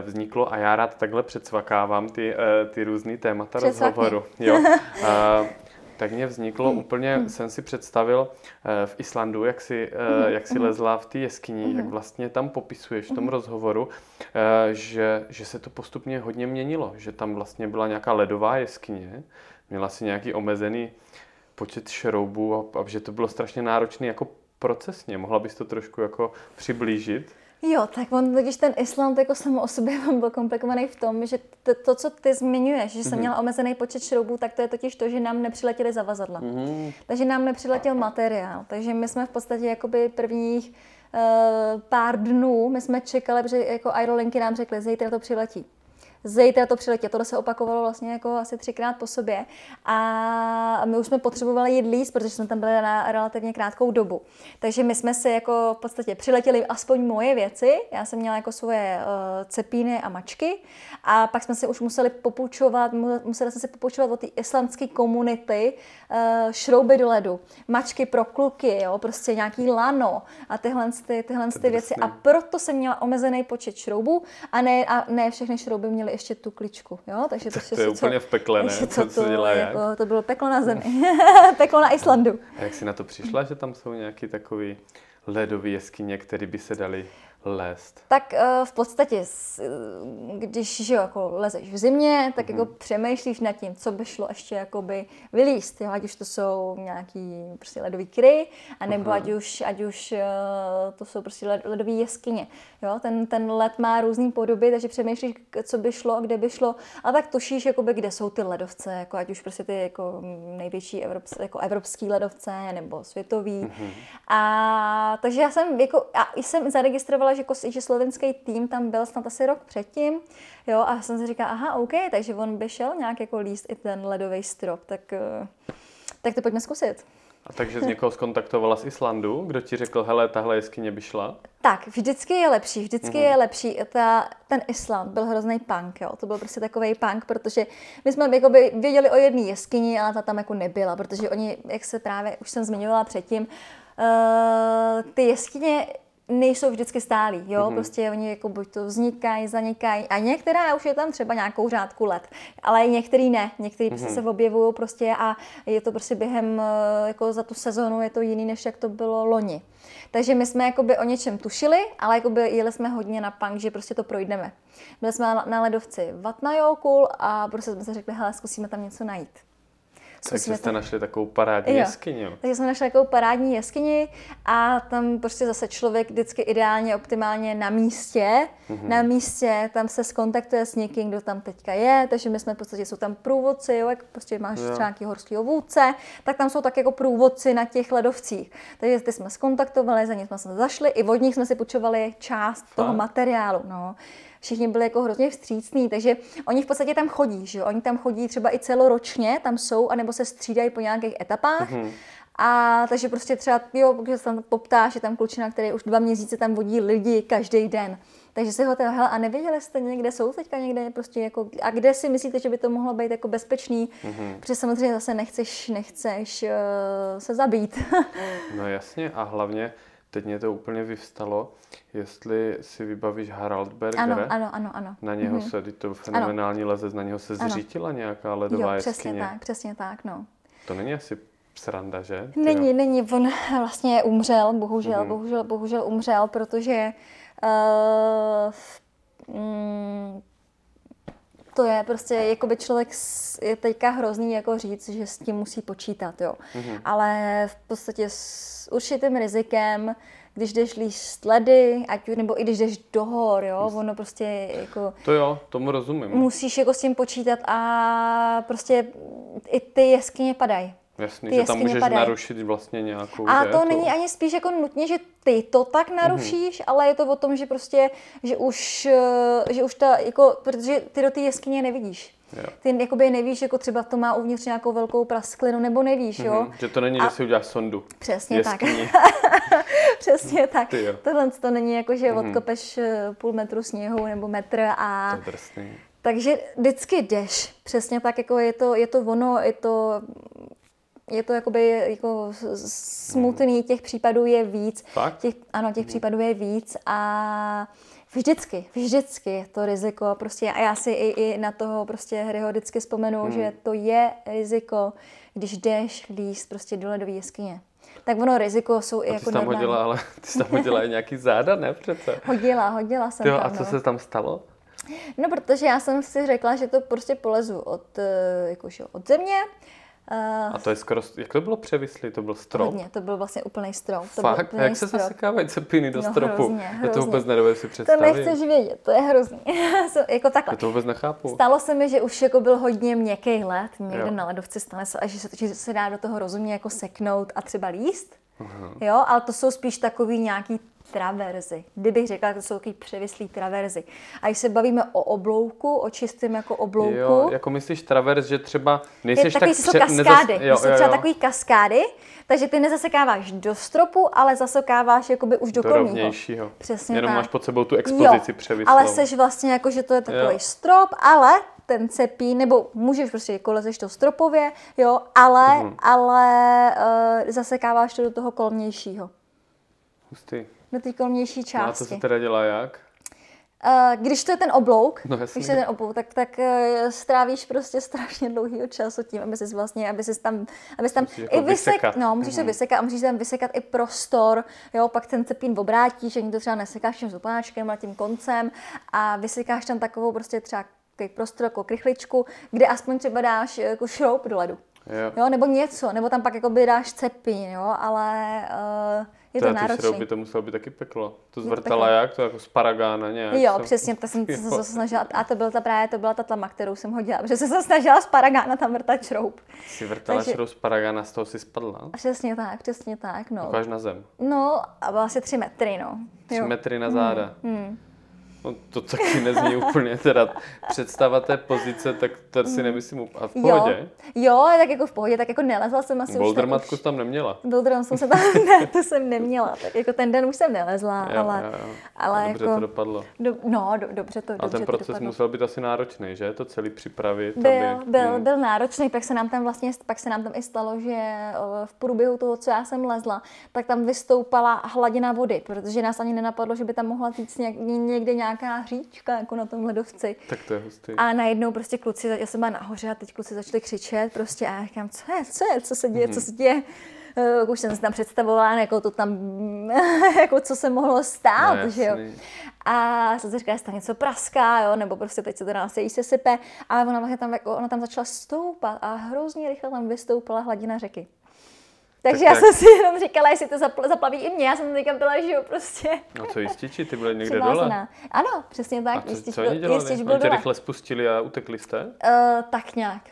vzniklo, a já rád takhle předsvakávám ty různý témata rozhovoru. tak mě vzniklo úplně, jsem si představil v Islandu, jak si lezla v té jeskyni, jak vlastně tam popisuješ v tom rozhovoru, že se to postupně hodně měnilo, že tam vlastně byla nějaká ledová jeskyně, měla si nějaký omezený počet šroubů a že to bylo strašně náročné jako procesně. Mohla bys to trošku jako přiblížit? Jo, tak on totiž ten Island jako samo o sobě byl komplikovaný v tom, že to, co ty zmiňuješ, že jsem měla omezený počet šroubů, tak to je totiž to, že nám nepřiletěly zavazadla. Takže nám nepřiletěl materiál. Takže my jsme v podstatě jakoby prvních pár dnů, my jsme čekali, protože jako aerolinky nám řekly, zítra to přiletí. Zítra to přiletí. Tohle se opakovalo vlastně jako asi 3krát po sobě a my už jsme potřebovali jít líst, protože jsme tam byli na relativně krátkou dobu. Takže my jsme si jako v podstatě přiletěli aspoň moje věci, já jsem měla jako svoje cepíny a mačky a pak jsme si už museli jsme si popůjčovat od té islandské komunity šrouby do ledu, mačky pro kluky, jo, prostě nějaký lano a tyhle věci a proto jsem měla omezený počet šroubů a ne všechny šrouby měly ještě tu kličku, jo? Takže to je úplně v pekle, ne? Co dělá jako, to bylo peklo na zemi, peklo na Islandu. A jak jsi na to přišla, že tam jsou nějaký takový ledový jeskyně, které by se daly lézt? Tak v podstatě, když jako lezeš v zimě, tak jako přemýšlíš nad tím, co by šlo ještě jakoby vylízt. Jo? Ať už to jsou nějaký prostě ledový kryj, anebo ať už to jsou prostě ledový jeskyně. Jo? Ten led má různý podoby, takže přemýšlíš, co by šlo, kde by šlo. A tak tušíš, jakoby, kde jsou ty ledovce, jako ať už prostě ty jako největší jako evropský ledovce, nebo světový. A takže já jsem jako, jsem zaregistrovala, že slovenský tým tam byl snad asi rok předtím, jo, a jsem si říkala, aha, OK, takže on by šel nějak jako líst i ten ledový strop, tak to pojďme zkusit. A takže z někoho skontaktovala z Islandu, kdo ti řekl, hele, tahle jeskyně by šla? Tak, vždycky je lepší. Ten Island byl hrozný punk, jo. To byl prostě takovej punk, protože my jsme jakoby věděli o jedné jeskyni, ale ta tam jako nebyla, protože oni, jak se právě, už jsem zmiňovala předtím, ty jeskyně nejsou vždycky stálí, jo, prostě oni jako buď to vznikají, zanikají a některá už je tam třeba nějakou řádku let, ale některý ne, některý se objevují prostě a je to prostě během, jako za tu sezonu je to jiný, než jak to bylo loni. Takže my jsme jakoby o něčem tušili, ale jakoby jeli jsme hodně na punk, že prostě to projdeme. Byli jsme na ledovci Vatnajökull a prostě jsme se řekli, hele, zkusíme tam něco najít. Takže jste našli takovou parádní jeskyni. Takže jsme našli takovou parádní jeskyni a tam prostě zase člověk vždycky ideálně, optimálně na místě. Na místě tam se skontaktuje s někým, kdo tam teďka je, takže my jsme v podstatě, jsou tam průvodci, jo, jak prostě máš třeba nějaký horskýho vůdce, tak tam jsou tak jako průvodci na těch ledovcích. Takže ty jsme skontaktovali, za ně jsme se zašli, i od nich jsme si půjčovali část toho materiálu, no. Všichni byli jako hrozně vstřícní, takže oni v podstatě tam chodí, že jo? Oni tam chodí třeba i celoročně, tam jsou, anebo se střídají po nějakých etapách. A takže prostě třeba, jo, když se tam poptáš, je tam klučina, který už 2 měsíce tam vodí lidi každý den. Takže si ho teda, hele, a nevěděli jste někde, jsou teďka někde prostě jako, a kde si myslíte, že by to mohlo být jako bezpečný? Protože samozřejmě zase nechceš se zabít. No jasně a hlavně, teď mě to úplně vyvstalo, jestli si vybavíš Harald Bergera. Ano. Na něho se, to fenomenální lezec, na něho se zřítila nějaká ledová jeskyně. Jo, přesně tak, no. To není asi sranda, že? Není, on vlastně umřel, bohužel umřel, protože to je prostě, jakoby člověk je teďka hrozný jako říct, že s tím musí počítat, jo. Ale v podstatě s určitým rizikem, když jdeš líst ledy, nebo i když jdeš do hor, jo, ono prostě jako... To jo, tomu rozumím. Musíš jako s tím počítat a prostě i ty jeskyně padají. Jasně, že tam můžeš narušit vlastně nějakou... A to není ani spíš jako nutně, že ty to tak narušíš, ale je to o tom, že prostě, že už ta, jako, protože ty do té jeskyně nevidíš. Jo. Ty jakoby nevíš, jako třeba to má uvnitř nějakou velkou prasklinu, nebo nevíš, jo? Že to není, že si uděláš sondu. Přesně jeskyni. Tak. Přesně tak. Tohle to není jako, že odkopeš půl metru sněhu nebo metr a... To je drsný. Takže vždycky jdeš. Přesně tak, jako je to ono, je to jakoby jako smutný, těch případů je víc. Těch případů je víc a Vždycky je to riziko. Prostě, a já si i na toho prostě hryho vždycky vzpomenu, že to je riziko, když jdeš líst prostě do ledové jeskyně. Tak ono, riziko jsou i jako normální. Ty jsi tam hodila i nějaký záda, ne přece? Hodila jsem tam. A co se tam stalo? No, protože já jsem si řekla, že to prostě polezu od země. A to je skoro, jak to bylo převislý? To byl strop? Hodně, to byl vlastně úplný strop. Fakt? Byl jak strop. Se zasekávají cepiny do stropu? Hrozně. To vůbec nedovedu si představit. To nechceš vědět, to je hrozný. Jako takhle. Já to vůbec nechápu. Stalo se mi, že už jako byl hodně měkký led, někde na ledovci stane se, a že se dá do toho rozumně jako seknout a třeba líst. Jo, ale to jsou spíš takový nějaký traverzy. Kdybych řekla, to jsou takový převislý traverzy. A když se bavíme o oblouku, o čistém jako oblouku... Jo, jako myslíš traverz, že třeba nejseš tak... Kaskády. Jsou třeba takový kaskády, takže ty nezasekáváš do stropu, ale zasekáváš jakoby už do kolního. Do rovnějšího. Přesně jenom tak. Máš pod sebou tu expozici převislou. Ale seš vlastně jako, že to je takový strop, ale ten cepí, nebo můžeš prostě kolezeš to stropově, jo, ale zasekáváš to do toho kolmějšího. Hustý. Do té kolmější části. A co se teda dělá jak? Když to je ten oblouk, tak strávíš prostě strašně dlouhýho času tím, aby ses tam i vysekat. No, musíš se vysekat a musíš tam vysekat i prostor, jo, pak ten cepín obrátíš, ani to třeba nesekáš tím zupáčkem, ale tím koncem a vysekáš tam takovou prostě třeba prostor jako krychličku, kde aspoň třeba dáš jako šroub do ledu. Jo, nebo něco, nebo tam pak jakoby dáš cepín, jo, ale... Je to náročný. Šrouby, to muselo být taky peklo. To zvrtala jak? To jako z paragána nějak. Jo, přesně, to jsem se snažila. A to byla ta tlama, kterou jsem hodila. Protože jsem se snažila z paragána tam vrtat šroub. Jsi vrtala šroub z paragána, z toho si spadla? Přesně tak. No. Ukáž na zem. No, a bylo asi 3 metry, no. 3 metry na záda. No, to taky nezní úplně, teda představa té pozice, tak to si nemyslím, a v pohodě? Jo, tak jako v pohodě, tak jako nelezla jsem asi Boldermatku tam neměla. Boldermatku jsem tam, ne, to jsem neměla, tak jako ten den už jsem nelezla, jo. Ale dobře jako... to dopadlo. Dobře to dopadlo. A ten proces musel být asi náročný, že? To celý připravit. Byl náročný, tak se nám tam i stalo, že v průběhu toho, co já jsem lezla, tak tam vystoupala hladina vody, protože nás ani nenapadlo, že by tam mohla být nějaká hříčka jako na tom ledovci. Tak to je hustý. A najednou prostě kluci, já jsem byla nahoře a teď kluci začali křičet prostě a já říkám, co se děje. Už jsem si tam představovala, jako to tam, jako co se mohlo stát, no, že jo. A jsem si říkala, jestli tam něco praská, jo, nebo prostě teď se to nás její sesype, ale ona tam začala stoupat a hrozně rychle tam vystoupala hladina řeky. Takže jsem si jenom říkala, jestli to zaplaví i mě, já jsem teďka byla, že jo, prostě. No co jističi, ty byly někde dole? Ano, přesně tak, jistič byl dole. Oni tě rychle spustili a utekli jste? Tak nějak,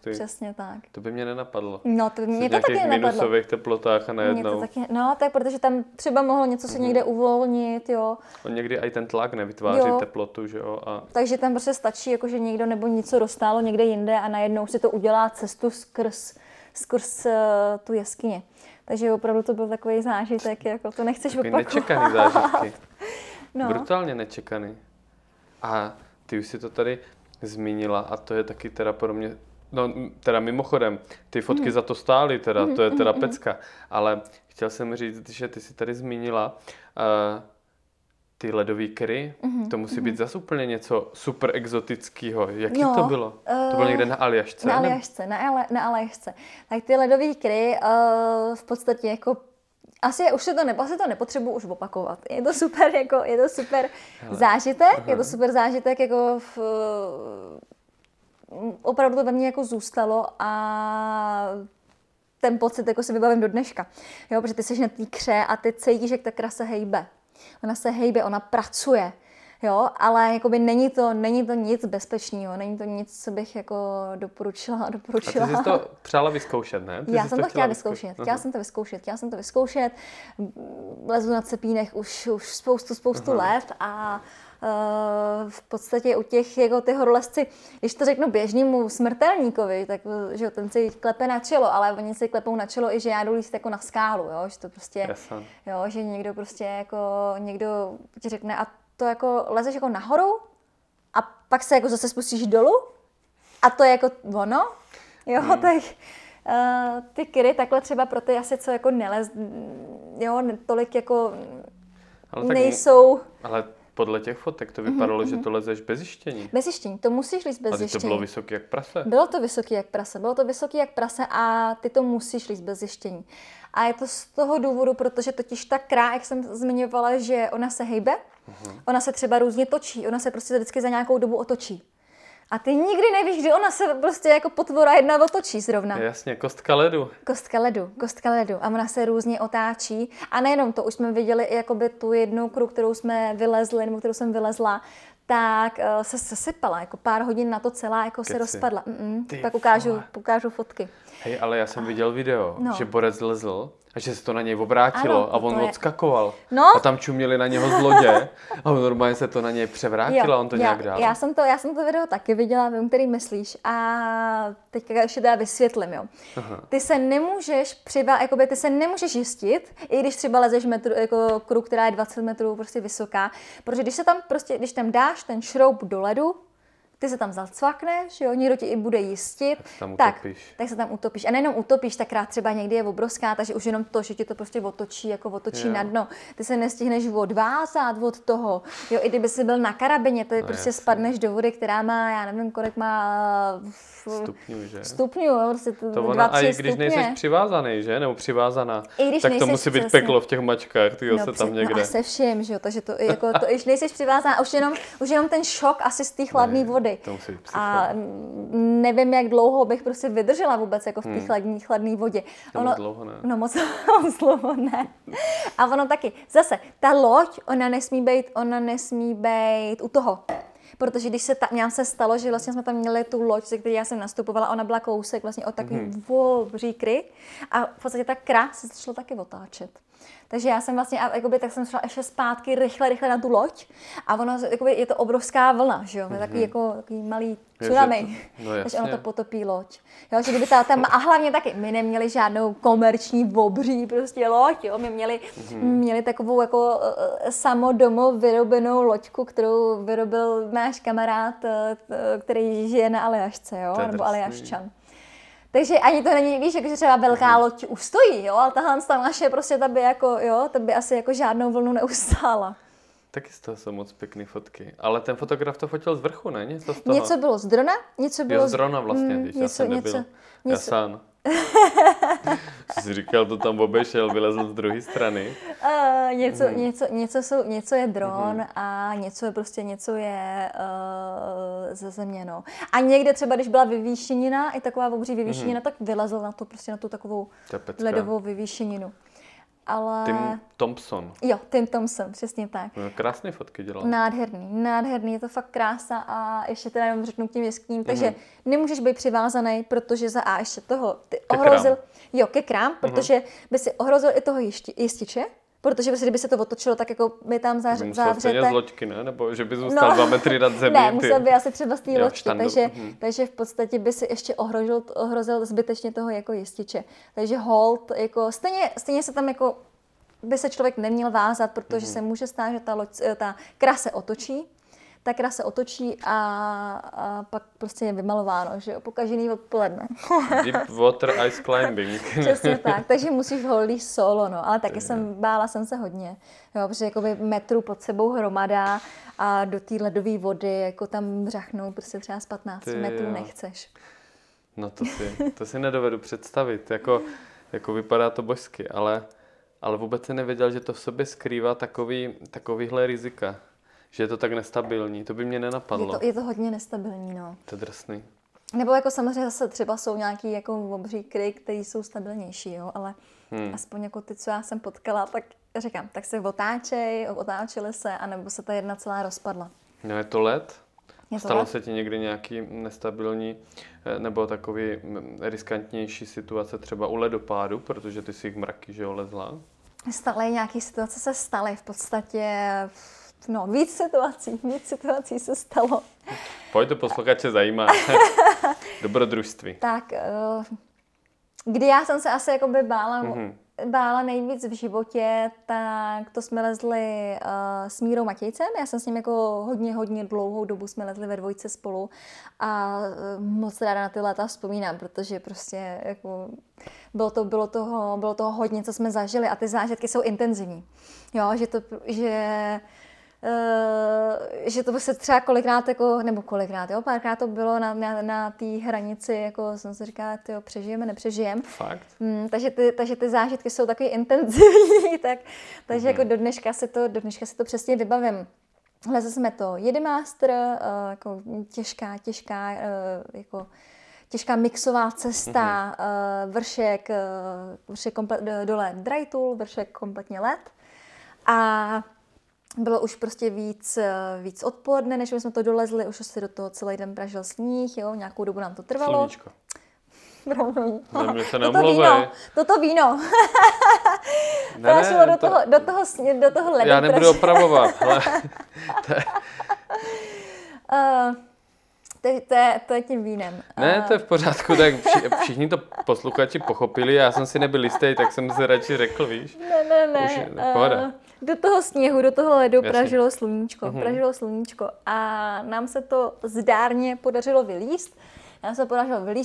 přesně tak. To by mě nenapadlo. No, to by mě to taky nenapadlo. V minusových teplotách a najednou. No, tak protože tam třeba mohlo něco se někde uvolnit, jo. On někdy i ten tlak nevytváří teplotu, že jo. A... Takže tam prostě stačí, jakože někdo nebo něco roztálo někde jinde a najednou si to udělá cestu skrz tu jeskyni. Takže opravdu to byl takový zážitek, jako to nechceš opakovat. Nečekaný zážitky. No. Brutálně nečekaný. A ty už si to tady zmínila a to je taky teda pro mě, no teda mimochodem, ty fotky za to stály teda, to je teda pecka. Ale chtěl jsem říct, že ty si tady zmínila ty ledový kry, to musí být zase úplně něco super exotického. Jaký to bylo? To bylo někde na Aljašce? Na Aljašce. Tak ty ledový kry v podstatě jako asi už se to nepotřebuji už opakovat. Je to super zážitek, jako opravdu to ve mně jako zůstalo a ten pocit jako si vybavím do dneška. Jo, protože ty seš na té kře a ty cítíš, jak ta kra se hejbe. Ona se hejbe, ona pracuje, jo, ale jakoby není to nic bezpečného, není to nic, co bych jako doporučila. A ty jsi to přála vyzkoušet, ne? Já jsem to chtěla vyzkoušet. Chtěla jsem to vyzkoušet. Lezu na cepínech už spoustu let a v podstatě u těch, jako ty horolezci, když to řeknu běžnému smrtelníkovi, tak že ten si klepe na čelo, ale oni si klepou na čelo i, že já jdu líst jako na skálu, jo, že to prostě, jo, že někdo prostě jako, někdo ti řekne a to jako lezeš jako nahoru a pak se jako zase spustíš dolů a to je jako ono, jo, tak ty kry takhle třeba pro ty asi, co jako nelez, jo, tolik jako ale nejsou... Podle těch fotek to vypadalo, že to lezeš bez jištění. Bez jištění, to musíš líst bez jištění. A to bylo vysoký jak prase. Bylo to vysoký jak prase a ty to musíš líst bez jištění. A je to z toho důvodu, protože totiž ta krá, jak jsem zmiňovala, že ona se hejbe, ona se třeba různě točí, ona se prostě vždycky za nějakou dobu otočí. A ty nikdy nevíš, kdy ona se prostě jako potvora jedna otočí zrovna. Jasně, kostka ledu. A ona se různě otáčí. A nejenom to, už jsme viděli i jakoby tu jednu kru, kterou jsme vylezli, nebo kterou jsem vylezla, tak se sesypala, jako pár hodin na to celá jako se rozpadla. Tak ukážu fotky. Hej, ale já jsem viděl video, že borec lezl a že se to na něj obrátilo a on odskakoval. No? A tam čuměli na něho z lodě a normálně se to na něj převrátilo a on to nějak dál. Já jsem to video taky viděla, vím, který myslíš a teďka ještě teda vysvětlím, jo. Ty se nemůžeš jistit, i když třeba lezeš metru, jako kruh, která je 20 metrů prostě vysoká, protože když tam dáš ten šroub do ledu, ty se tam zacvakneš, jo, někdo ti i bude jistit, tak se tam utopíš. A nejenom utopíš, tak rád třeba někdy je obrovská, takže už jenom to, že ti to prostě otočí na dno. Ty se nestihneš odvázat od toho, jo, i kdyby jsi byl na karabině, ty prostě spadneš do vody, která má, já nevím, kolik má stupňů, že? Prostě 2-3 stupně. A i když nejseš přivázaný, že? Nebo přivázaná, tak to musí být peklo v těch mačkách, ty se tam někde. No a se vším, že jo, takže to jako to, když nejseš přivázaná, už jenom ten šok asi z té chladné vody. A nevím, jak dlouho bych prostě vydržela vůbec jako v té chladné vodě. Moc dlouho ne. A ono taky. Zase, ta loď, ona nesmí být u toho. Protože když se nám se stalo, že vlastně jsme tam měli tu loď, ze které já jsem nastupovala, ona byla kousek vlastně od takový obří kry a v podstatě ta kra se začala taky otáčet. Takže já jsem vlastně, jakoby, tak jsem šla ještě zpátky rychle na tu loď a ono, jakoby, je to obrovská vlna, že jo, takový malý tsunami, takže ono to potopí loď. Jo, že kdyby a hlavně taky, my neměli žádnou komerční obří prostě loď, jo, my měli takovou jako samodomo vyrobenou loďku, kterou vyrobil náš kamarád, který žije na Aljašce, jo, nebo Aljaščan. Takže ani to není, víš, že třeba velká loď ustojí, jo, ale tahle naše prostě ta by asi jako žádnou vlnu neustála. Taky z toho jsou moc pěkný fotky, ale ten fotograf to fotil z vrchu, ne? Něco bylo z drona, něco bylo z drona vlastně, když já jsem nebyl. Já sám. Jsi říkal, to tam obešel, vylezl z druhé strany. Něco je dron a něco je ze země, no. A někde třeba, když byla vyvýšenina, i taková obří vyvýšenina, tak vylezl na to prostě na tu takovou ledovou vyvýšeninu. Ale... Tim Thompson, přesně tak. No, krásné fotky dělal. Nádherný, je to fakt krása a ještě teda jenom řeknu k tím jeským, takže nemůžeš být přivázaný, protože za A ještě toho ty ohrozil. Ke krám, protože by si ohrozil i toho jističe. Protože kdyby se to otočilo, tak jako my tam zavřete. Musel z loďky, ne? Nebo že by zůstal 2 metry nad zemí. Ne, musel by asi třeba z té loďky, takže v podstatě by si ještě ohrozil zbytečně toho jako jističe. Takže hold, jako stejně se tam jako by se člověk neměl vázat, protože se může stát, že ta kra se otočí a pak prostě je vymalováno, že jo, pokažený odpoledne. Deep water ice climbing. Přesně tak, takže musíš holdit solo, no, ale taky bála jsem se hodně, jo, protože jakoby metru pod sebou hromada a do té ledové vody jako tam řachnou prostě třeba z 15 metrů nechceš. No to si nedovedu představit, jako vypadá to božsky, ale vůbec se nevěděl, že to v sobě skrývá takovýhle rizika. Že je to tak nestabilní, to by mě nenapadlo. Je to hodně nestabilní, no. To je drsný. Nebo jako samozřejmě zase třeba jsou nějaký jako obří kry, které jsou stabilnější, jo, ale aspoň jako ty, co já jsem potkala, tak říkám, tak se otáčely se, anebo se ta jedna celá rozpadla. No je to led? Stalo se ti někdy nějaký nestabilní nebo takový riskantnější situace třeba u ledopádu, protože ty si jich mraky, že jo, lezla? Nějaké situace se staly v podstatě... No, víc situací se stalo. Pojď, to posluchače zajímá. Dobrodružství. Tak, kdy já jsem se asi jakoby bála nejvíc v životě, tak to jsme lezli s Mírou Matějcem. Já jsem s ním jako hodně dlouhou dobu jsme lezli ve dvojce spolu a moc ráda na ty léta vzpomínám, protože prostě jako bylo toho hodně, co jsme zažili a ty zážitky jsou intenzivní. Jo, že že to se třeba kolikrát, jako, nebo kolikrát, jo, párkrát to bylo na té hranici, jako jsem si říkala, tyjo, přežijeme, nepřežijeme. Fakt. Takže ty zážitky jsou takový intenzivní, takže jako do dneška se to přesně vybavím. Hlesli jsme to Jedi Master, jako těžká, jako těžká mixová cesta, vršek dole dry tool, vršek kompletně led. A bylo už prostě víc odporné, než jsme to dolezli, už se do toho celý den pražil sníh, jo, nějakou dobu nám to trvalo. Sluníčko. Toto víno. Prašilo do toho ledu. Já nebudu opravovat, ale... To je tím vínem. Ne, to je v pořádku, tak všichni to posluchači pochopili, já jsem si nebyl jistý, tak jsem se radši řekl, víš. Ne. Už, do toho sněhu, do toho ledu pražilo sluníčko a nám se to zdárně podařilo vylíst.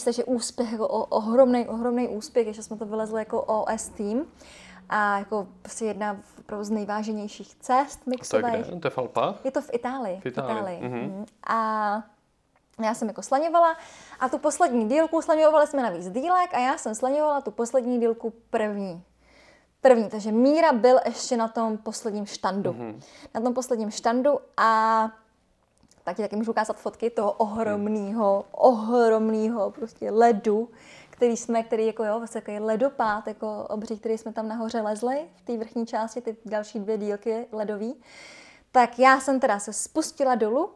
Takže úspěch, jako ohromný úspěch, že jsme to vylezli jako OS tým. A jako prostě jedna z nejváženějších cest mixových. To je kde? To je v Alpách? Je to v Itálii. A já jsem jako slaňovala a tu poslední dílku, slaňovali jsme navíc dílek a já jsem slaňovala tu poslední dílku první, takže Míra byl ještě na tom posledním štandu. A taky můžu ukázat fotky toho ohromného prostě ledu, který jako jo, vlastně takový ledopád, jako obří, který jsme tam nahoře lezli v té vrchní části, ty další dvě dílky ledový. Tak já jsem teda se spustila dolů,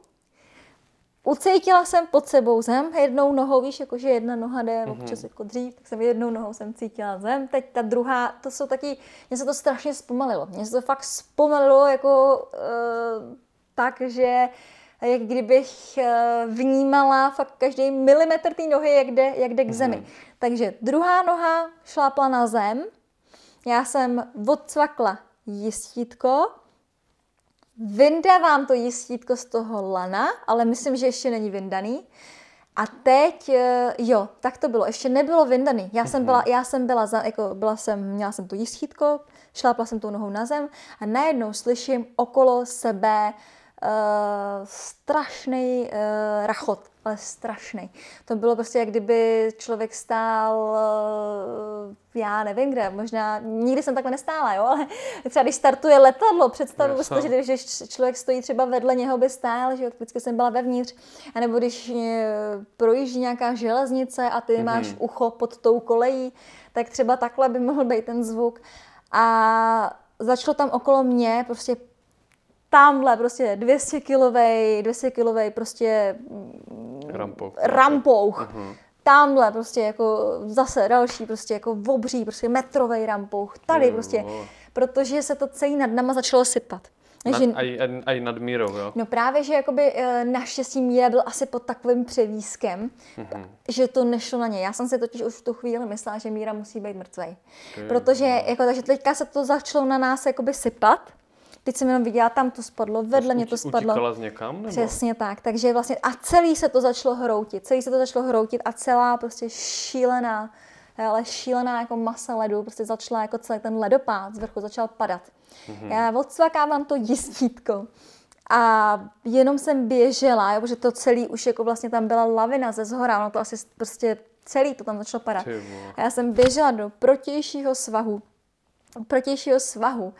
ucítila jsem pod sebou zem, jednou nohou, víš, jakože jedna noha jde občas jako dřív, tak jsem jednou nohou cítila zem, teď ta druhá, to jsou taky, mě se to strašně zpomalilo, jako tak, že jak kdybych vnímala fakt každý milimetr té nohy, jak jde k zemi. Takže druhá noha šlápla na zem, já jsem odcvakla jistítko, vyndávám to jistítko z toho lana, ale myslím, že ještě není vyndaný. A teď, jo, tak to bylo, ještě nebylo vyndaný. Měla jsem to jistítko, šlápla jsem tou nohou na zem a najednou slyším okolo sebe strašný rachot, ale strašný. To bylo prostě, jak kdyby člověk stál, já nevím kde, možná, nikdy jsem takhle nestála, jo, ale třeba když startuje letadlo, představu si, že když člověk stojí třeba vedle něho, by stál, že vždycky jsem byla vevnitř, anebo když projíždí nějaká železnice a ty máš ucho pod tou kolejí, tak třeba takhle by mohl být ten zvuk. A začalo tam okolo mě prostě tamhle prostě 200-kilovej prostě rampouch. Tamhle prostě jako zase další prostě jako obří prostě metrovej rampouch. Tady prostě, protože se to celý nad náma začalo sypat. A i nad Mírou, jo? No právě, že jakoby naštěstí Míra byl asi pod takovým převízkem, že to nešlo na něj. Já jsem si totiž už v tu chvíli myslela, že Míra musí být mrtvej. Protože jako, takže teďka se to začalo na nás jakoby sypat. Teď jsem jenom viděla, tam to spadlo, vedle mě to spadlo. Utíkala z někam, nebo? Přesně tak, takže vlastně a celý se to začalo hroutit a celá prostě šílená jako masa ledu, prostě začala jako celý ten ledopád z vrchu začal padat. Já odcvakávám to jistítko a jenom jsem běžela, jo, protože to celý už jako vlastně tam byla lavina ze shora, no to asi prostě celý to tam začalo padat. A já jsem běžela do protějšího svahu.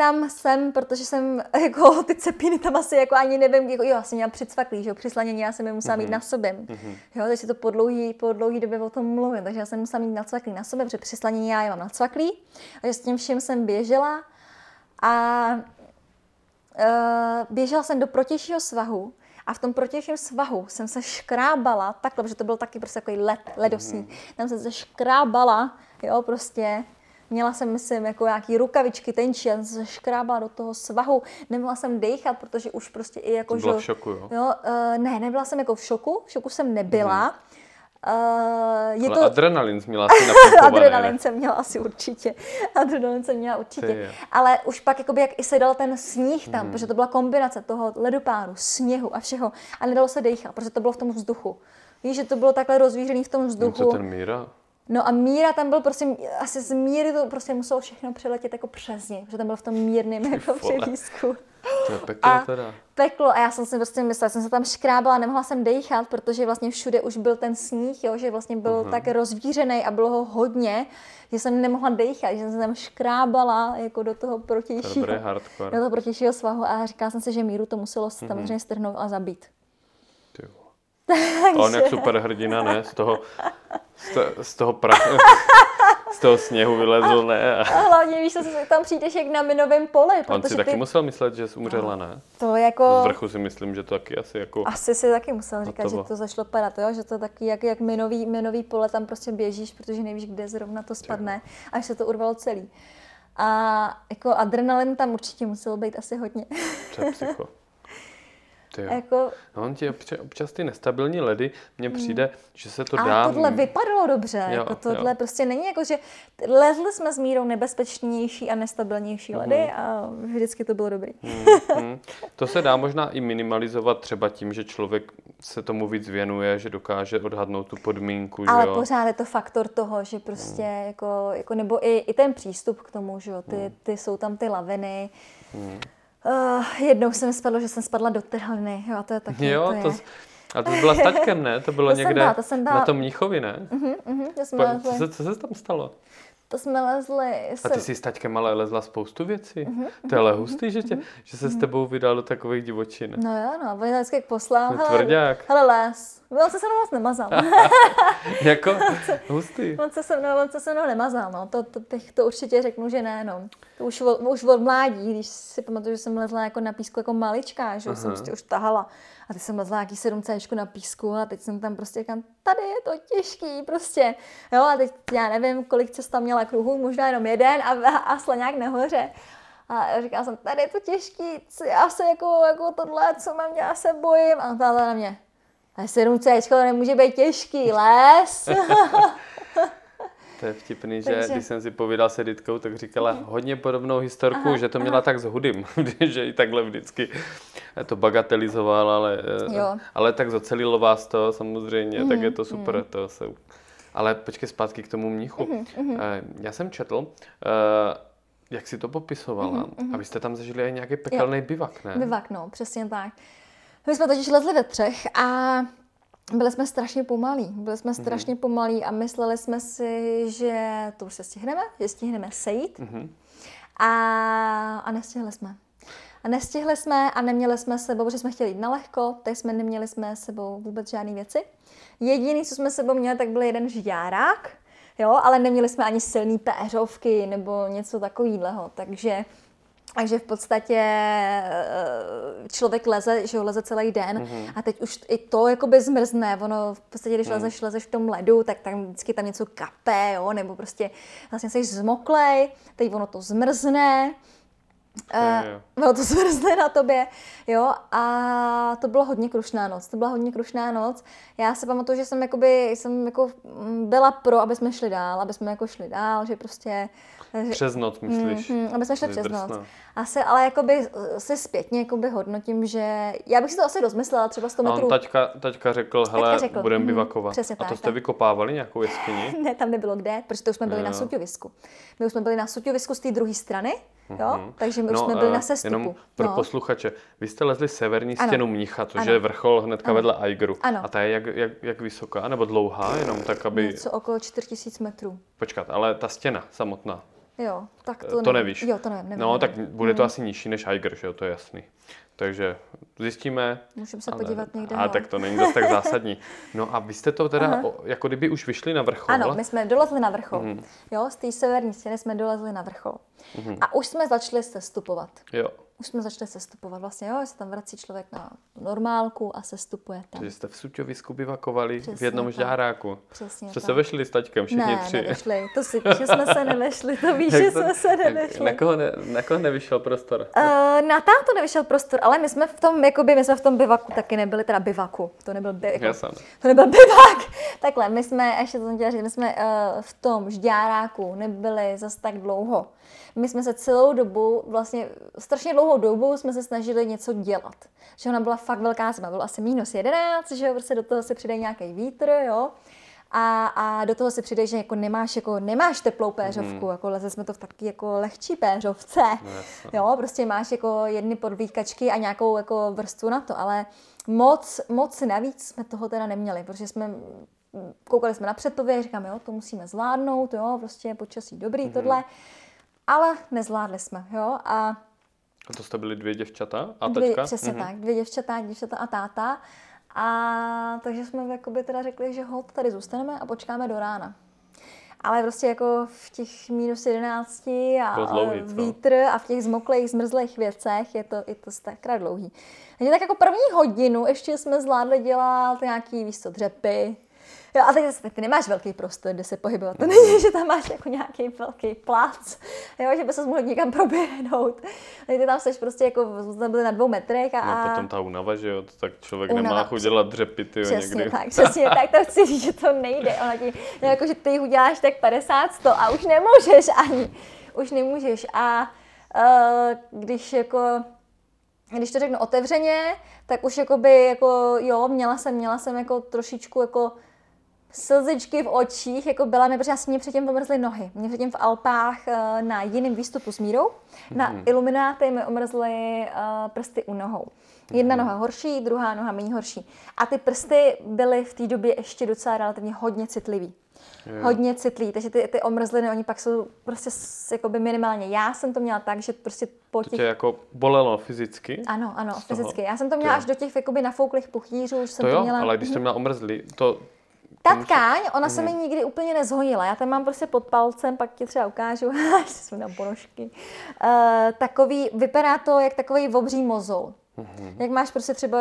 Tam jsem, protože jsem jako ty cepiny tam asi jako ani nevím, jako, jo, já jsem měla přicvaklý, že jo, při slanění já jsem je musela mít na sobě, jo, takže to po dlouhý době o tom mluvím, takže já jsem musela mít nacvaklý na sobě, protože při slanění já je mám nacvaklý, takže s tím vším jsem běžela a běžela jsem do protějšího svahu a v tom protějším svahu jsem se škrábala takhle, protože to byl taky prostě takový ledosník, tam jsem se škrábala, jo, prostě. Měla jsem, myslím, jako nějaký rukavičky tenčí, já jsem se škrábala do toho svahu, neměla jsem dejchat, protože už prostě i jako... Byla v šoku, jo? Jo, ne, nebyla jsem jako v šoku jsem nebyla. Ale adrenalin měla asi napumpovaný. Adrenalin jsem měla asi určitě. Ale už pak, jakoby, jak i se dal ten sníh tam, protože to byla kombinace toho ledopádu, sněhu a všeho, a nedalo se dejchat, protože to bylo v tom vzduchu. Víš, že to bylo takhle rozvířený v tom vzduchu. Co ten Míra? No a Míra tam byl prostě, asi z Míry to prostě muselo všechno přeletět jako přes něj, protože tam byl v tom mírném jako převízku. To je peklo a teda. Peklo a já jsem si prostě myslela, jsem se tam škrábala, nemohla jsem dejchat, protože vlastně všude už byl ten sníh, jo, že vlastně byl tak rozvířený a bylo ho hodně, že jsem nemohla dejchat, že jsem se tam škrábala jako do toho protějšího, svahu a říkala jsem si, že Míru to muselo samozřejmě strhnout a zabít. Takže... On jak super hrdina, ne? Z toho sněhu vylezl, ne? A hlavně, víš, tam přijdeš jak na minovém poli. On si taky musel myslet, že jsi umřela, ne? To jako... Z vrchu si myslím, že to taky asi jako... Asi si taky musel říkat, že to zašlo padat, jo? Že to taky jak minový pole, tam prostě běžíš, protože nevíš, kde zrovna to spadne, až se to urvalo celý. A jako adrenalin tam určitě musel být asi hodně. To je psycho. Jako... No, on ti občas ty nestabilní ledy, mně přijde, že se to dá... A tohle vypadalo dobře, jo, jako tohle prostě není jako, že lezli jsme s Mírou nebezpečnější a nestabilnější ledy a vždycky to bylo dobrý. To se dá možná i minimalizovat třeba tím, že člověk se tomu víc věnuje, že dokáže odhadnout tu podmínku, že jo? Ale pořád je to faktor toho, že prostě jako nebo i ten přístup k tomu, že jo, ty jsou tam ty laviny... jednou se mi spadlo, že jsem spadla do trhliny, jo, a to je taky, a to byla s taťkem, ne? To bylo na tom Mnichově, ne? Co se tam stalo? To jsme lezli... A ty jsi s taťkem ale lezla spoustu věcí. To je ale hustý, že se s tebou vydal do takových divočin. No jo, no, on je vždycky poslal. Hele, les. On se mnou moc nemazal. Jako hustý. On se mnou nemazal, no. To bych to určitě řeknu, že ne, no. To už od mládí, když si pamatuju, že jsem lezla jako na písku jako maličká, že jsem prostě už tahala. A teď jsem lezla nějaký 7C na písku a teď jsem tam prostě říkám, tady je to těžký prostě. Jo, a teď já nevím, kolik cest tam měla kruhů, možná jenom jeden a slaňák nahoře. A říkala jsem, tady je to těžký, já se jako tohle, co mám, já se bojím. A tahle na mě, 7C, to nemůže být těžký, les. To je vtipný, že když jsem si povídal s Editkou, tak říkala hodně podobnou historku, že to měla tak s Hudym, že i takhle vždycky to bagatelizovala, ale tak zocelilo vás to samozřejmě, tak je to super. Ale počkej, zpátky k tomu Mnichu. Já jsem četl, jak si to popisovala, a vy jste tam zažili i nějaký pekelný bivak, ne? Bivak, no, přesně tak. My jsme totiž lezli ve třech a... Byli jsme strašně pomalí a mysleli jsme si, že to už se stihneme, že stihneme sejít a nestihli jsme. A neměli jsme sebou, protože jsme chtěli jít na lehko, tak jsme neměli sebou vůbec žádné věci. Jediné, co jsme sebou měli, tak byl jeden žďárák, jo, ale neměli jsme ani silné péřovky nebo něco takového, takže... Takže v podstatě člověk leze, že ho leze celý den a teď už i to jakoby zmrzne, ono v podstatě, když lezeš v tom ledu, tak tam vždycky tam něco kape, jo, nebo prostě vlastně jsi zmoklej, teď ono to zmrzne, ono to zmrzne na tobě, jo, a to byla hodně krušná noc, Já si pamatuju, že jsem jako byla pro, aby jsme šli dál, že prostě... Přes noc, myslíš? Aby jsme šli přes noc. Asi, ale jakoby se zpětně jakoby hodnotím, že... Já bych si to asi rozmyslela, třeba 100 metrů. Taťka řekl, hele, budeme bivakovat. Přesně tak. A to jste vykopávali nějakou jeskyni? Ne, tam nebylo kde, protože to už jsme byli na Suťovisku. My už jsme byli na Suťovisku z té druhé strany, jo? Takže my už jsme byli na sestupu. Jenom pro posluchače, vy jste lezli severní stěnu Mnicha, což je vrchol hnedka vedle Aigru. A ta je jak vysoká, nebo dlouhá, jenom tak, aby... Něco okolo 4000 metrů. Počkat, ale ta stěna samotná. Jo, tak to nevíš. Jo, to nevím. No, tak bude to asi nižší než Eiger, že jo, to je jasný. Takže zjistíme. Můžeme se podívat někde. A tak to není zase tak zásadní. No a vy jste to teda, jako kdyby už vyšli na vrchol. Ano, my jsme dolezli na vrchol. Jo, z té severní stěny jsme dolezli na vrchol. A už jsme začali sestupovat. Jo. Vlastně, jo, se tam vrací člověk na normálku a sestupuje tam. Takže jste v Suťovisku bivakovali v jednom žďáráku. Přesně. Jste se vešli s taťkem všichni tři. Ne, nevešli. To si píš, že jsme se nevešli. To víš, že jsme se nevešli. Na koho nevyšel prostor? Na táto nevyšel prostor, ale my jsme v tom, jakoby, bivaku taky nebyli, teda bivaku. To nebyl bivak. Takhle, my jsme, ještě to jsem chtěla říct, my jsme v tom žďáráku nebyli zas tak dlouho. My jsme se celou dobu, vlastně strašně dlouhou dobu jsme se snažili něco dělat. Že ona byla fakt velká zima, bylo asi -11, že jo, prostě do toho se přidej nějaký vítr, jo. A do toho si přijde, že jako nemáš teplou péřovku, jako leze jsme to v taky jako lehčí péřovce. Jo, prostě máš jako jedny podvýkačky a nějakou jako vrstvu na to, ale moc navíc jsme toho teda neměli, protože jsme koukali jsme na předpověď, říkáme, jo, to musíme zvládnout, jo, prostě počasí dobrý tohle. Ale nezvládli jsme, jo, a to jste byli dvě děvčata a taťka? Přesně tak, dvě děvčata a táta. A takže jsme jakoby teda řekli, že holt tady zůstaneme a počkáme do rána. Ale prostě jako v těch -11 a vítr a v těch zmoklých, zmrzlých věcech je to strašně dlouhý. Takže tak jako první hodinu ještě jsme zvládli dělat nějaký dřepy. Jo, a teď ty nemáš velký prostor, kde se pohybovat. To není, že tam máš jako nějaký velký plac, jo, že by se mohl někam proběhnout. Ty tam seš prostě jako, tam byli na 2 metrech a... No potom ta únava, že jo, tak člověk nemá chuť dělat dřepy, tyjo, přesně někdy. Přesně tak, to chci říct, že to nejde. Ona ti, no, jako, že ty jich uděláš tak 50, 100 a už nemůžeš ani. Už nemůžeš a když to řeknu otevřeně, tak už jo, měla jsem jako trošičku jako slzičky v očích, jako byla mi, protože asi mě předtím pomrzly nohy. Mě předtím v Alpách na jiném výstupu s Mírou, na ilumináty mi omrzly prsty u nohou. Jedna noha horší, druhá noha méně horší. A ty prsty byly v té době ještě docela relativně hodně citlivý. Hodně citlivý, takže ty omrzliny, oni pak jsou prostě jakoby minimálně. Já jsem to měla tak, že prostě po těch... To tě jako bolelo fyzicky? Ano, fyzicky. Já jsem to měla až do těch jakoby nafouklých puchýřů. Už jsem to měla... ale když jsem měla omrzlý, to... Ta tkáň, ona se mi nikdy úplně nezhojila. Já tam mám prostě pod palcem, pak ti třeba ukážu, až jsou na ponožky. Takový, vypadá to jak takový obří mozoul. Jak máš prostě třeba,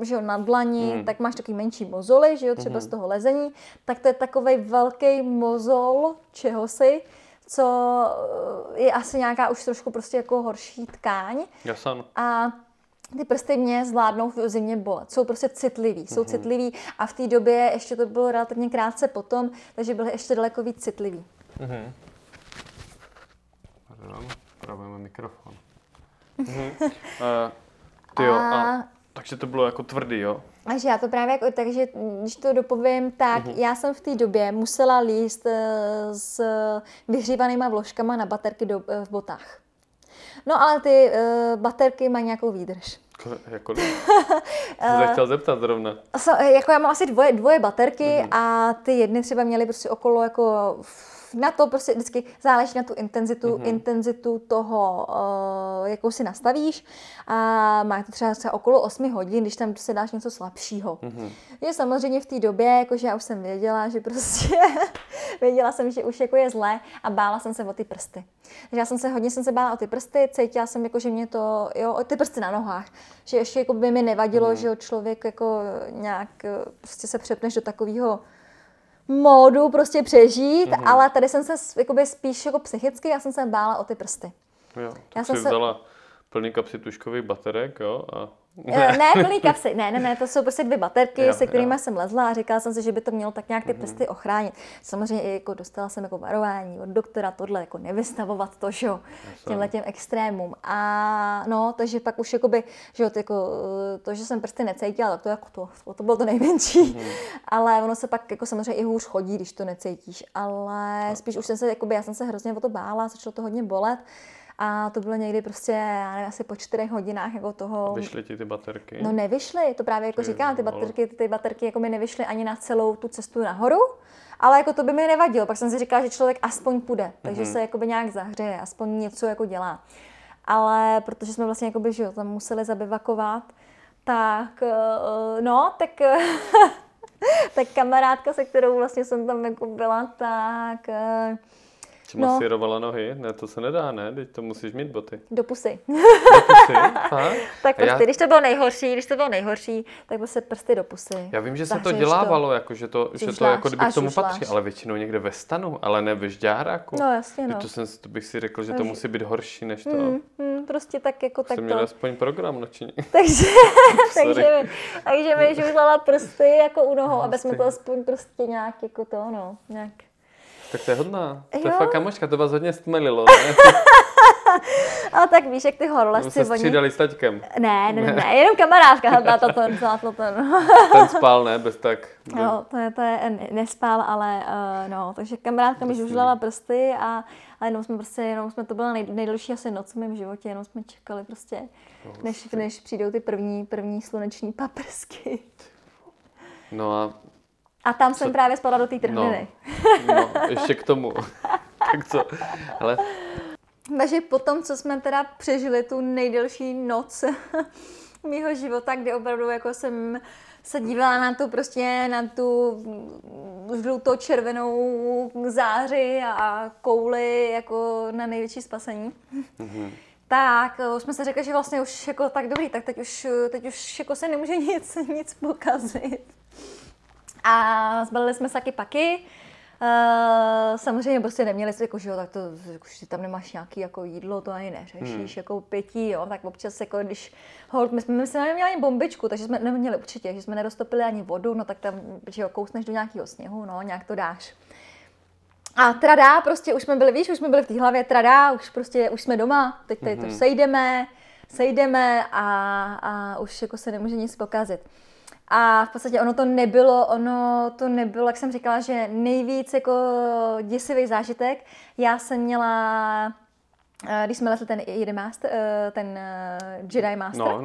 že jo, na dlani, tak máš takový menší mozoly, že jo, třeba z toho lezení, tak to je takovej velký mozoul čehosi, co je asi nějaká už trošku prostě jako horší tkáň. Jasně. A ty prsty mě zvládnou v zimě bolet. Jsou prostě citlivý, a v té době ještě to bylo relativně krátce potom, takže byly ještě daleko víc citlivý. Pardon, probujeme mikrofon. Takže to bylo jako tvrdý, jo? Takže já to právě jako, takže když to dopovím, tak já jsem v té době musela líst s vyhřívanýma vložkama na baterky v botách. No ale ty baterky mají nějakou výdrž. Jakolik? Jsem se chtěl zeptat zrovna. Já mám asi dvoje baterky a ty jedny třeba měly prostě okolo jako... Na to prostě vždycky záleží na tu intenzitu toho, jakou si nastavíš. A má to třeba okolo 8 hodin, když tam se dáš něco slabšího. Je samozřejmě v té době, jakože já už jsem věděla, že prostě že už jako je zlé a bála jsem se o ty prsty. Takže já jsem se hodně bála o ty prsty, cítila jsem jako, že mě to, jo, o ty prsty na nohách, že ještě jako by mi nevadilo, že člověk jako nějak prostě se přepneš do takového módu prostě přežít, ale tady jsem se jakoby spíš jako psychicky, já jsem se bála o ty prsty. Jo, já jsem vzala plný kapsy tuškových baterek, jo? A... Ne, plný kapsy, ne, to jsou prostě 2 baterky, se kterými jsem lezla a říkala jsem si, že by to mělo tak nějak ty prsty ochránit. Samozřejmě jako dostala jsem jako varování od doktora, tohle jako nevystavovat to, že jo, těm extrémům. A no, takže pak už jakoby, že jo, to, že jsem prsty necítila, tak to jako to bylo to nejmenší. Ale ono se pak jako samozřejmě i hůř chodí, když to necítíš, ale spíš už jsem se jakoby, já jsem se hrozně o to bála, začalo to hodně bolet. A to bylo někdy prostě, já nevím, asi po 4 hodinách jako toho... Vyšly ti ty baterky? No nevyšly, to právě jako říkám, ty baterky jako mi nevyšly ani na celou tu cestu nahoru, ale jako to by mi nevadilo, pak jsem si říkala, že člověk aspoň půjde, takže se jakoby nějak zahřeje, aspoň něco jako dělá. Ale protože jsme vlastně jakoby, že jo, tam museli zabivakovat, tak no, tak... tak kamarádka, se kterou vlastně jsem tam jako byla, tak... masírovala nohy? Ne, to se nedá, ne? Teď to musíš mít boty. Do pusy. Tak prostě, když to bylo nejhorší, tak prostě prsty do pusy. Já vím, že se to dělávalo, že to jako kdyby k tomu patří, ale většinou někde ve stanu, ale ne ve žďáráku. No jasně, no. To bych si řekl, že to musí být horší než to. Prostě tak jako tak to. Jsem měla aspoň program noční. Takže mi žužlala prsty jako u nohou, aby jsme to aspoň prostě nějak jako to, no, nějak. Tak to je hodná. To je fakt kamoška, to vás hodně stmelilo, ne? A tak víš, jak ty horolezci... se střídali s taťkem. Ne, jenom kamarádka byla Tlaton. Ten spál, ne? Bez tak. No, to je nespál, ale no, takže kamarádka mi žužlala prsty a jenom jsme to byla nejdelší asi noc v mém životě, jenom jsme čekali prostě, než přijdou ty první sluneční paprsky. No a tam jsem právě spadla do té trhliny. No, ještě k tomu. Tak co? Hele. Takže potom, co jsme teda přežili tu nejdelší noc mýho života, kdy opravdu jako jsem se dívala na tu žlutou červenou záři a kouli jako na největší spasení. Mm-hmm. Tak jsme se řekli, že vlastně už jako tak dobrý, tak teď už jako se nemůže nic pokazit. A zbalili jsme saky paky. Samozřejmě prostě neměli si jako, že jo, tak to, když tam nemáš nějaký jako jídlo, to ani neřešíš, jako pití, jo, tak občas jako když, hold, my jsme neměli ani bombičku, takže jsme neměli určitě, že jsme nedostopili ani vodu, no tak tam, že jo, kousneš do nějakého sněhu, no, nějak to dáš. A tradá, prostě už jsme byli v té hlavě, tradá, už jsme doma, teď tady to sejdeme a už jako se nemůže nic pokazit. A v podstatě ono to nebylo, jak jsem říkala, že nejvíc jako děsivý zážitek. Já jsem měla, když jsme letli ten Jedi Master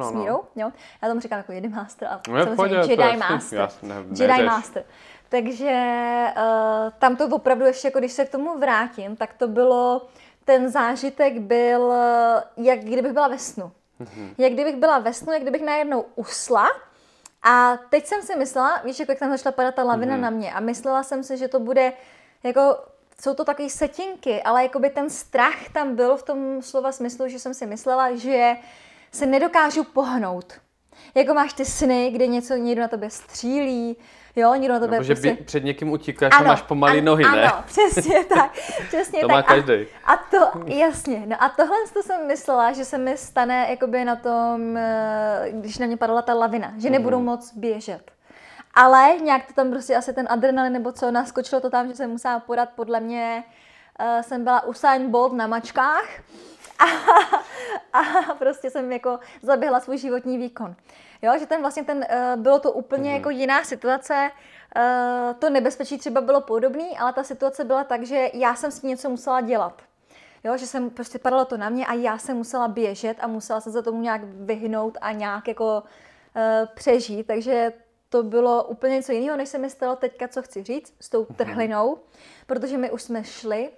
s Mírou, jo? Já tomu říkám jako Jedi Master, ale samozřejmě Jedi Master. Jedi Master. Takže tam to opravdu ještě, jako když se k tomu vrátím, tak to bylo, ten zážitek byl, jak kdybych byla ve snu. Mm-hmm. Jak kdybych najednou usla. A teď jsem si myslela, víš, jako jak tam začala padat ta lavina na mě a myslela jsem si, že to bude, jako, jsou to takové setinky, ale jakoby ten strach tam byl v tom slova smyslu, že jsem si myslela, že se nedokážu pohnout. Jako máš ty sny, kde někdo na tebe střílí, jo, někdo na tebe... Nebo prostě... že před někým utíkáš a máš pomalý nohy, ne? Ano, přesně tak, přesně to tak. To má každej. A to, jasně, no a tohle jsem myslela, že se mi stane jakoby na tom, když na mě padala ta lavina, že nebudu moc běžet. Ale nějak to tam prostě asi ten adrenalin nebo co, naskočilo to tam, že jsem musela podat, podle mě jsem byla Usain Bolt na mačkách. A prostě jsem jako zaběhla svůj životní výkon. Jo, že ten bylo to úplně jako jiná situace, to nebezpečí třeba bylo podobný, ale ta situace byla tak, že já jsem s tím něco musela dělat. Jo, že jsem prostě padalo to na mě a já jsem musela běžet a musela se za tomu nějak vyhnout a nějak jako přežít, takže to bylo úplně něco jiného, než se mi stalo teďka, co chci říct, s tou trhlinou, protože my už jsme šli,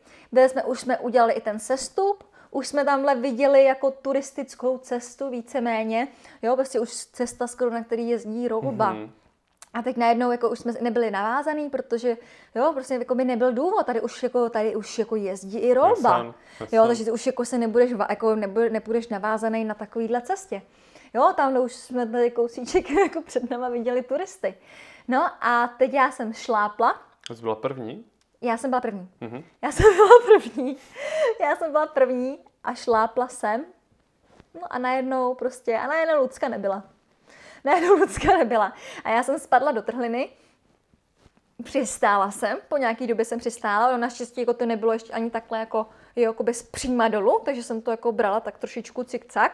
už jsme udělali i ten sestup. Už jsme tamhle viděli jako turistickou cestu víceméně, jo, prostě už cesta skoro, na který jezdí rouba. Mm-hmm. A teď najednou jako už jsme nebyli navázaný, protože jo, prostě jako by nebyl důvod, tady už jako jezdí i rouba. Jo, takže ty už jako se nepůjdeš navázaný na takovýhle cestě. Jo, tamhle už jsme tady kousíček jako před náma viděli turisty. No a teď já jsem šlápla. To byla první? Já jsem byla první a šlápla jsem. No a najednou prostě, Najednou Lucka nebyla. A já jsem spadla do trhliny. Přistála jsem, po nějaký době jsem přistála, no naštěstí jako to nebylo ještě ani takhle jako bez příma dolů, takže jsem to jako brala tak trošičku cik-cak,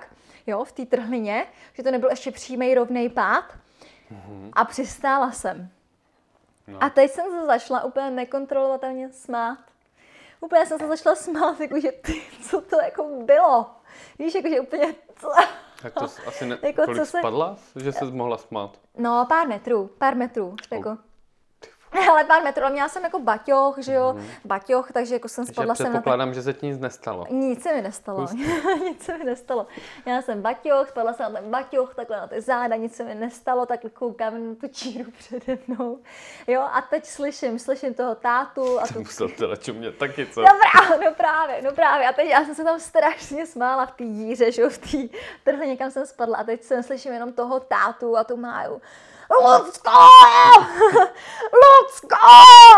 jo, v té trhlině, že to nebyl ještě přímý rovnej pád. Mm-hmm. A přistála jsem. No. A teď jsem se začala úplně nekontrolovatelně smát. Úplně jsem se začala smát, jakože ty, co to jako bylo. Víš, jakože úplně... Tak to asi ne... Jako, kolik spadla, že se mohla smát? No, pár metrů. Jako. Ale pár metrů, ale měla jsem jako baťoch, že jo, takže jako jsem spadla jsem na... Předpokládám, že se ti nic nestalo. Nic se mi nestalo. Měla jsem baťoch, spadla jsem na ten baťoch, takhle na ty záda, nic se mi nestalo, takhle koukám na tu číru přede mnou. Jo, a teď slyším toho tátu a to... Musel teda čumět taky, co? No právě. A teď já jsem se tam strašně smála v té díře, že jo, v té... Trhle někam jsem spadla a teď jsem slyším jenom toho tátu a tu Máju. Lucko! Rumunsko!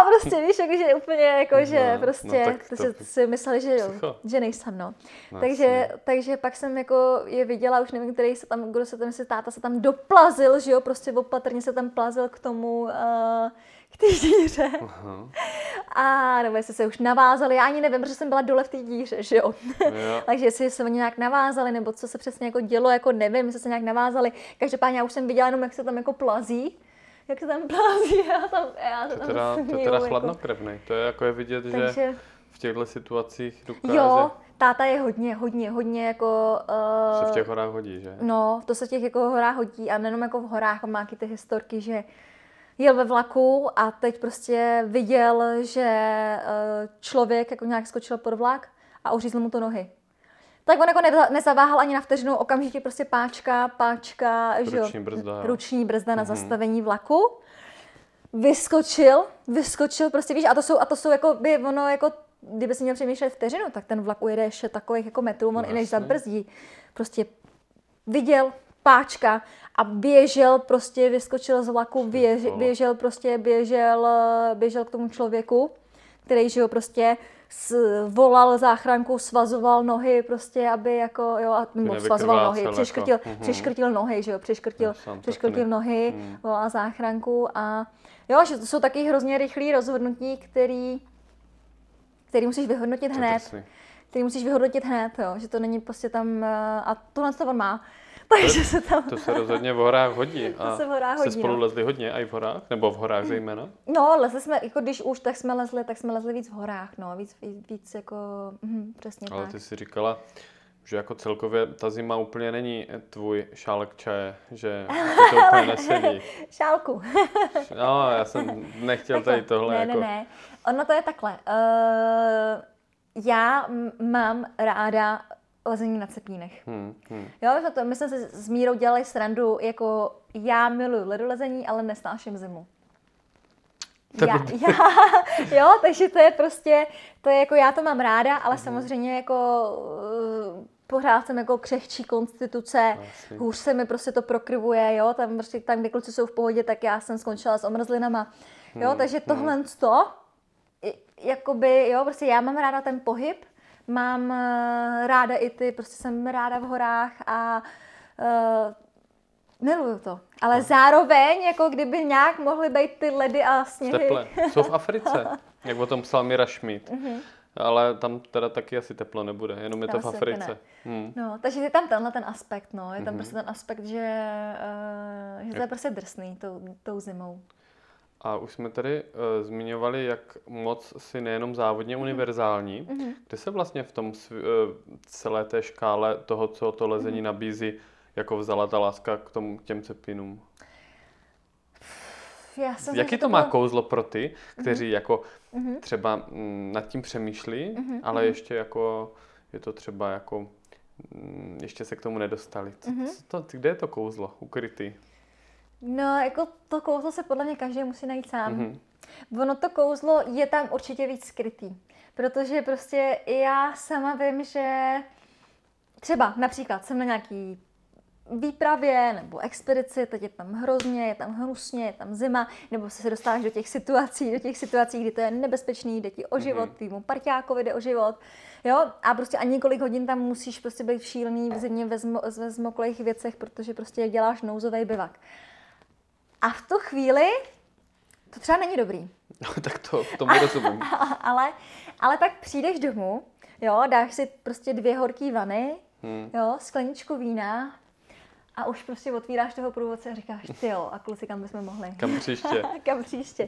Prostě víš, jakože úplně, jakože no, prostě, no, protože to... si mysleli, že jo, že nejsem, no. No takže pak jsem jako je viděla, už nevím, který se tam, kdo se tam, jestli táta se tam doplazil, že jo, prostě opatrně se tam plazil k tomu, k té díře. Aha. A nebo jestli se už navázali, já ani nevím, protože jsem byla dole v té díře, že jo. Yeah. Takže jestli se oni nějak navázali, nebo co se přesně jako dělo, jako nevím, jestli se nějak navázali. Každopádně já už jsem viděla jenom, jak se tam jako plazí. Jak se tam plazí, já to tam směju. To je teda chladnokrevný, jako. To je jako je vidět, takže... že v těchto situacích dokáže... Jo, táta je hodně jako... se v těch horách hodí, že? No, to se v těch jako horách hodí a nejenom jako v horách, on má taky ty historky, že jel ve vlaku a teď prostě viděl, že člověk jako nějak skočil pod vlak a uřízl mu to nohy. Tak on jako nezaváhal ani na vteřinu, okamžitě prostě páčka, ruční brzda na zastavení vlaku. Vyskočil prostě, víš, a to jsou jako by ono jako, kdyby si měl přemýšlet vteřinu, tak ten vlak ujede ještě takových jako metrů, on i než zabrzdí. Prostě viděl páčka a běžel prostě, vyskočil z vlaku, běžel k tomu člověku, který, že jo, prostě volal záchranku, svazoval nohy prostě, aby jako, jo, a, nebo svazoval nohy, přeškrtil nohy, volal záchranku a jo, že to jsou taky hrozně rychlý rozhodnutí, který musíš vyhodnotit hned. Jo, že to není prostě tam, a tohle to on má. Takže se tam... To se rozhodně v horách hodí. A se spolu lezli hodně, i v horách? Nebo v horách zejména? No, lezli jsme, jako když už, tak jsme lezli víc v horách, no. Víc jako, přesně. Ale tak. Ty jsi říkala, že jako celkově ta zima úplně není tvůj šálek čaje, že to úplně nesedí. Šálku. No, já jsem nechtěl tady tohle. Ne. Ono to je takhle. Já mám ráda lezení na cepínech. Jo, my jsme se s Mírou dělali srandu, jako já miluju ledolezení, ale nesnáším zimu. Jo, takže to je prostě, to je jako já to mám ráda, ale samozřejmě jako pořád jsem jako křehčí konstituce, hůř se mi prostě to prokrvuje, jo, tam prostě tam, kde kluci jsou v pohodě, tak já jsem skončila s omrzlinama, jo, takže tohle to, jakoby, jo, prostě já mám ráda ten pohyb, mám ráda i ty, prostě jsem ráda v horách a miluju to. Ale zároveň, jako kdyby nějak mohly být ty ledy a sněhy. Teple. Jsou v Africe, jak o tom psal Míra Šmíd. Ale tam teda taky asi teplo nebude, jenom je tam to v Africe. No, takže je tam tenhle ten aspekt, no. Je tam prostě ten aspekt, že to je prostě drsný tou zimou. A už jsme tady zmiňovali, jak moc si nejenom závodně univerzální, kde se vlastně v tom celé té škále toho, co to lezení nabízí, jako vzala ta láska k těm cepinům? Jaký to má kouzlo pro ty, kteří jako třeba nad tím přemýšlí, ale ještě jako je to třeba jako ještě se k tomu nedostali. Kde je to kouzlo ukrytý? No, jako to kouzlo se podle mě každý musí najít sám. Ono to kouzlo je tam určitě víc skrytý, protože prostě já sama vím, že třeba například jsem na nějaký výpravě nebo expedici, teď je tam hrozně, je tam hnusně, je tam zima, nebo se dostáváš do těch situací, kdy to je nebezpečný, jde ti o život, tvýmu parťákovi jde o život, jo, a prostě a několik hodin tam musíš prostě být šílený v zimě ve zmoklých věcech, protože prostě děláš nouzový bivak. A v tu chvíli to třeba není dobrý. No, tak to mi rozumím. Ale tak přijdeš domů, jo, dáš si prostě 2 horký vany, jo, skleničku vína a už prostě otvíráš toho průvodce a říkáš, tyjo, a kluci, kam bychom mohli? Kam příště.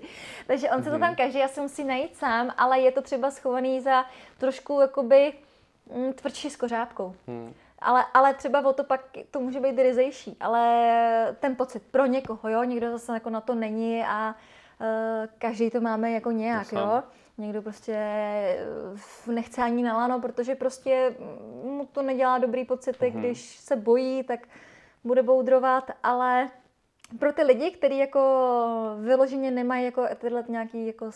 Takže on se to tam každý asi musí najít sám, ale je to třeba schovaný za trošku jakoby tvrdší skořápkou. Ale třeba o to pak to může být ryzejší, ale ten pocit pro někoho, jo, někdo zase jako na to není a každý to máme jako nějak, jo. Někdo prostě nechce ani na lano, protože prostě mu to nedělá dobrý pocity, když se bojí, tak bude boudrovat, ale pro ty lidi, kteří jako vyloženě nemají jako tyhle nějaký jako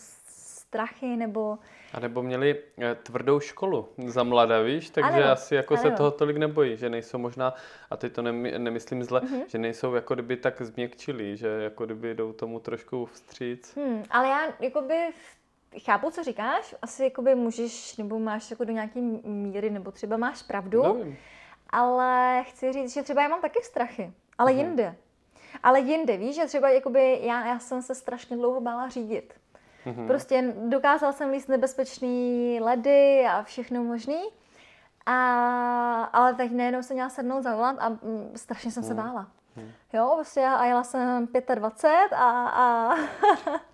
strachy nebo... A nebo měli tvrdou školu za mladá, víš, takže nebo, asi jako se toho tolik nebojí, že nejsou možná, a teď to nemyslím zle, že nejsou jako kdyby tak změkčilí, že jako kdyby jdou tomu trošku vstříc. Ale já jakoby chápu, co říkáš, asi jakoby můžeš, nebo máš jako do nějaké míry, nebo třeba máš pravdu, nevím. Ale chci říct, že třeba já mám taky strachy, ale jinde. Ale jinde, víš, že třeba jakoby já jsem se strašně dlouho bála řídit. Prostě dokázala jsem líst nebezpečný ledy a všechno možný. Ale tak nejenom jsem měla sednout za volant a strašně jsem se bála. Jo, vlastně a jela jsem 25 a...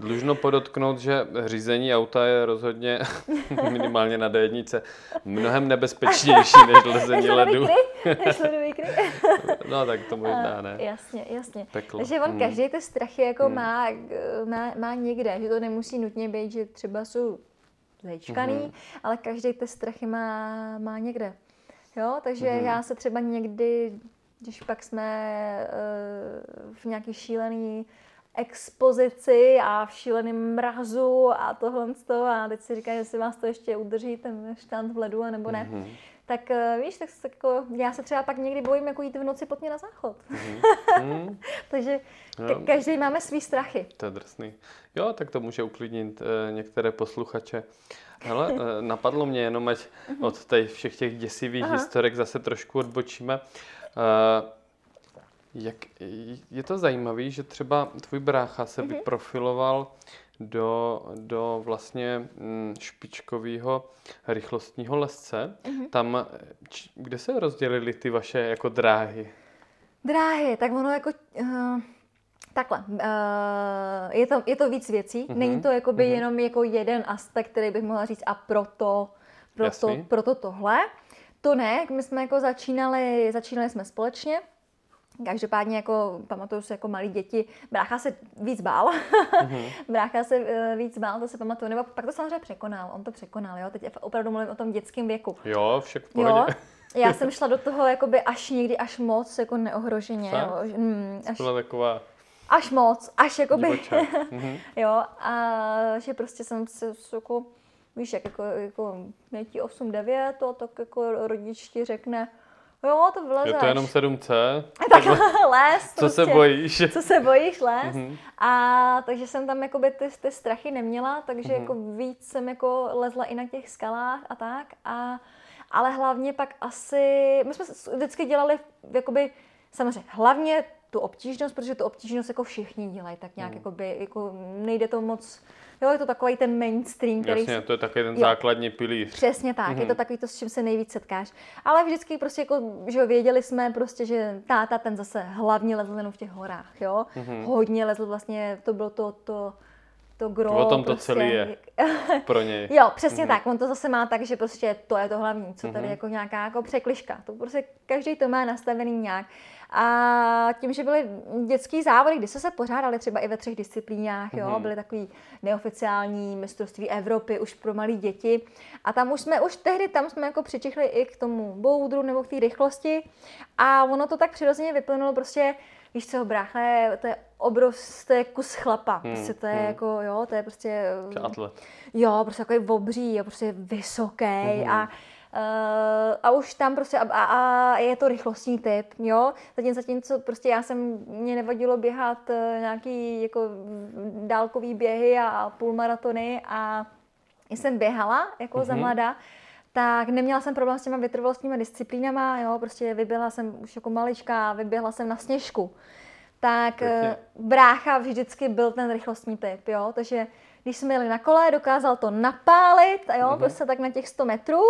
Dlužno podotknout, že řízení auta je rozhodně minimálně na D1 mnohem nebezpečnější než lezení ledu. Než ledový kry? No tak to možná ne. Jasně, jasně. Peklo. Takže on každý ty strachy jako má někde, že to nemusí nutně být, že třeba jsou zajíčkaný, ale každý ty strachy má někde. Jo, takže já se třeba někdy... Když pak jsme v nějaký šílený expozici a v šíleném mrazu a tohle z toho a teď si říká, že si vás to ještě udrží ten štant v ledu, anebo ne. Tak víš, tak jako, já se třeba pak někdy bojím jako jít v noci potmě na záchod. Takže každý máme svý strachy. To je drsný. Jo, tak to může uklidnit některé posluchače. Hele, napadlo mě jenom, ať od všech těch děsivých historek zase trošku odbočíme. Jak je to zajímavé, že třeba tvůj brácha se vyprofiloval do vlastně špičkového rychlostního lesce, tam, kde se rozdělily ty vaše jako dráhy? Dráhy, tak ono jako... Takhle, je to víc věcí, není to jakoby jenom jako jeden aspekt, který bych mohla říct a proto tohle. To ne, my jsme jako začínali jsme společně. Každopádně jako pamatuju si jako malí děti, brácha se víc bál. To se pamatuju, nebo pak to samozřejmě překonal. On to překonal, jo. Teď opravdu mluvím o tom dětském věku. Jo, však v pohodě. Jo, já jsem šla do toho jakoby až někdy až moc jako neohroženě, jo. Až moc, až jakoby. Jo, a že prostě jsem se jako víš, jak jako nějaký 8-9, to tak jako rodič ti řekne, jo, to vlezeš. Je to jenom 7C. Tak les. Co prostě, se bojíš? Les. A takže jsem tam jakoby ty strachy neměla, takže jako víc jsem jako lezla i na těch skalách a tak. Ale hlavně pak asi, my jsme vždycky dělali jakoby, samozřejmě hlavně tu obtížnost, protože tu obtížnost jako všichni dělají, tak nějak jakoby, jako nejde to moc... Jo, je to takový ten mainstream, který... Jasně, to je takový ten základní pilíř. Přesně tak, je to takový to, s čím se nejvíc setkáš. Ale vždycky prostě jako, že věděli jsme prostě, že táta ten zase hlavně lezl jenom v těch horách, jo. Hodně lezl vlastně, to bylo to gro. O tom to prostě. Celý je pro něj. Jo, přesně tak, on to zase má tak, že prostě to je to hlavní, co tady jako nějaká jako překliška. To prostě každý to má nastavený nějak. A tím, že byly dětský závody, kdy se pořádaly třeba i ve 3 disciplínách, jo, byly takový neoficiální mistrovství Evropy už pro malé děti. A tam už tehdy jsme jako přičichli i k tomu boudru nebo k té rychlosti. A ono to tak přirozeně vyplynulo prostě, víš co, brácha, to je obrovský kus chlapa. Prostě to je jako, jo, to je prostě... Atlet. Jo, prostě takový obří, prostě vysoký a už tam prostě a je to rychlostní typ, jo. Zatímco prostě mě nevadilo běhat nějaký jako dálkový běhy a půlmaratony a jsem běhala jako za mladá, tak neměla jsem problém s těma vytrvalostními disciplínama, jo, prostě vyběhla jsem už jako malička, vyběhla jsem na Sněžku. Tak brácha vždycky byl ten rychlostní typ, jo, takže když jsme jeli na kole, dokázal to napálit, jo, prostě tak na těch 100 metrů.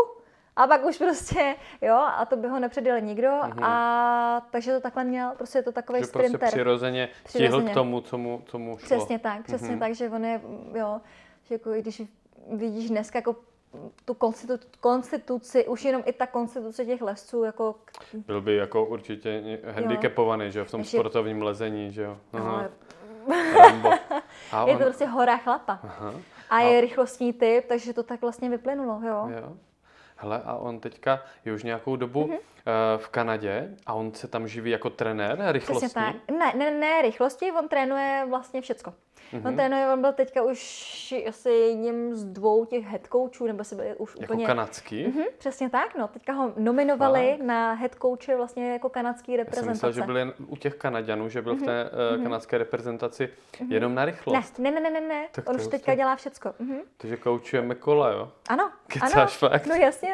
A pak už prostě, jo, a to by ho nepředjel nikdo, a takže to takhle měl, prostě je to takovej sprinter. Že prostě přirozeně stihl k tomu, co mu šlo. Přesně tak, tak, že on je, jo, že jako když vidíš dneska jako tu konstituci, už jenom i ta konstituce těch lesců, jako... Byl by jako určitě handicapovaný, že jo, v tom sportovním lezení, že jo. Je to prostě hora chlapa. A je rychlostní typ, takže to tak vlastně vyplynulo, jo. Hele, a on teďka je už nějakou dobu v Kanadě a on se tam živí jako trenér rychlostní? Ne, rychlosti, on trénuje vlastně všecko. Mm-hmm. On byl teďka už asi jedním z dvou těch head coachů, nebo si byl už jako úplně... Jako kanadský? Mhm, přesně tak, no. Teďka ho nominovali na head coache vlastně jako kanadský reprezentace. Já jsem myslel, že byl jen u těch Kanaďanů, že byl v té kanadské reprezentaci jenom na rychlost. Ne. On už teďka dělá všecko. Mhm. Takže koučujeme kola, jo? Ano. Kecáš fakt? No jasně.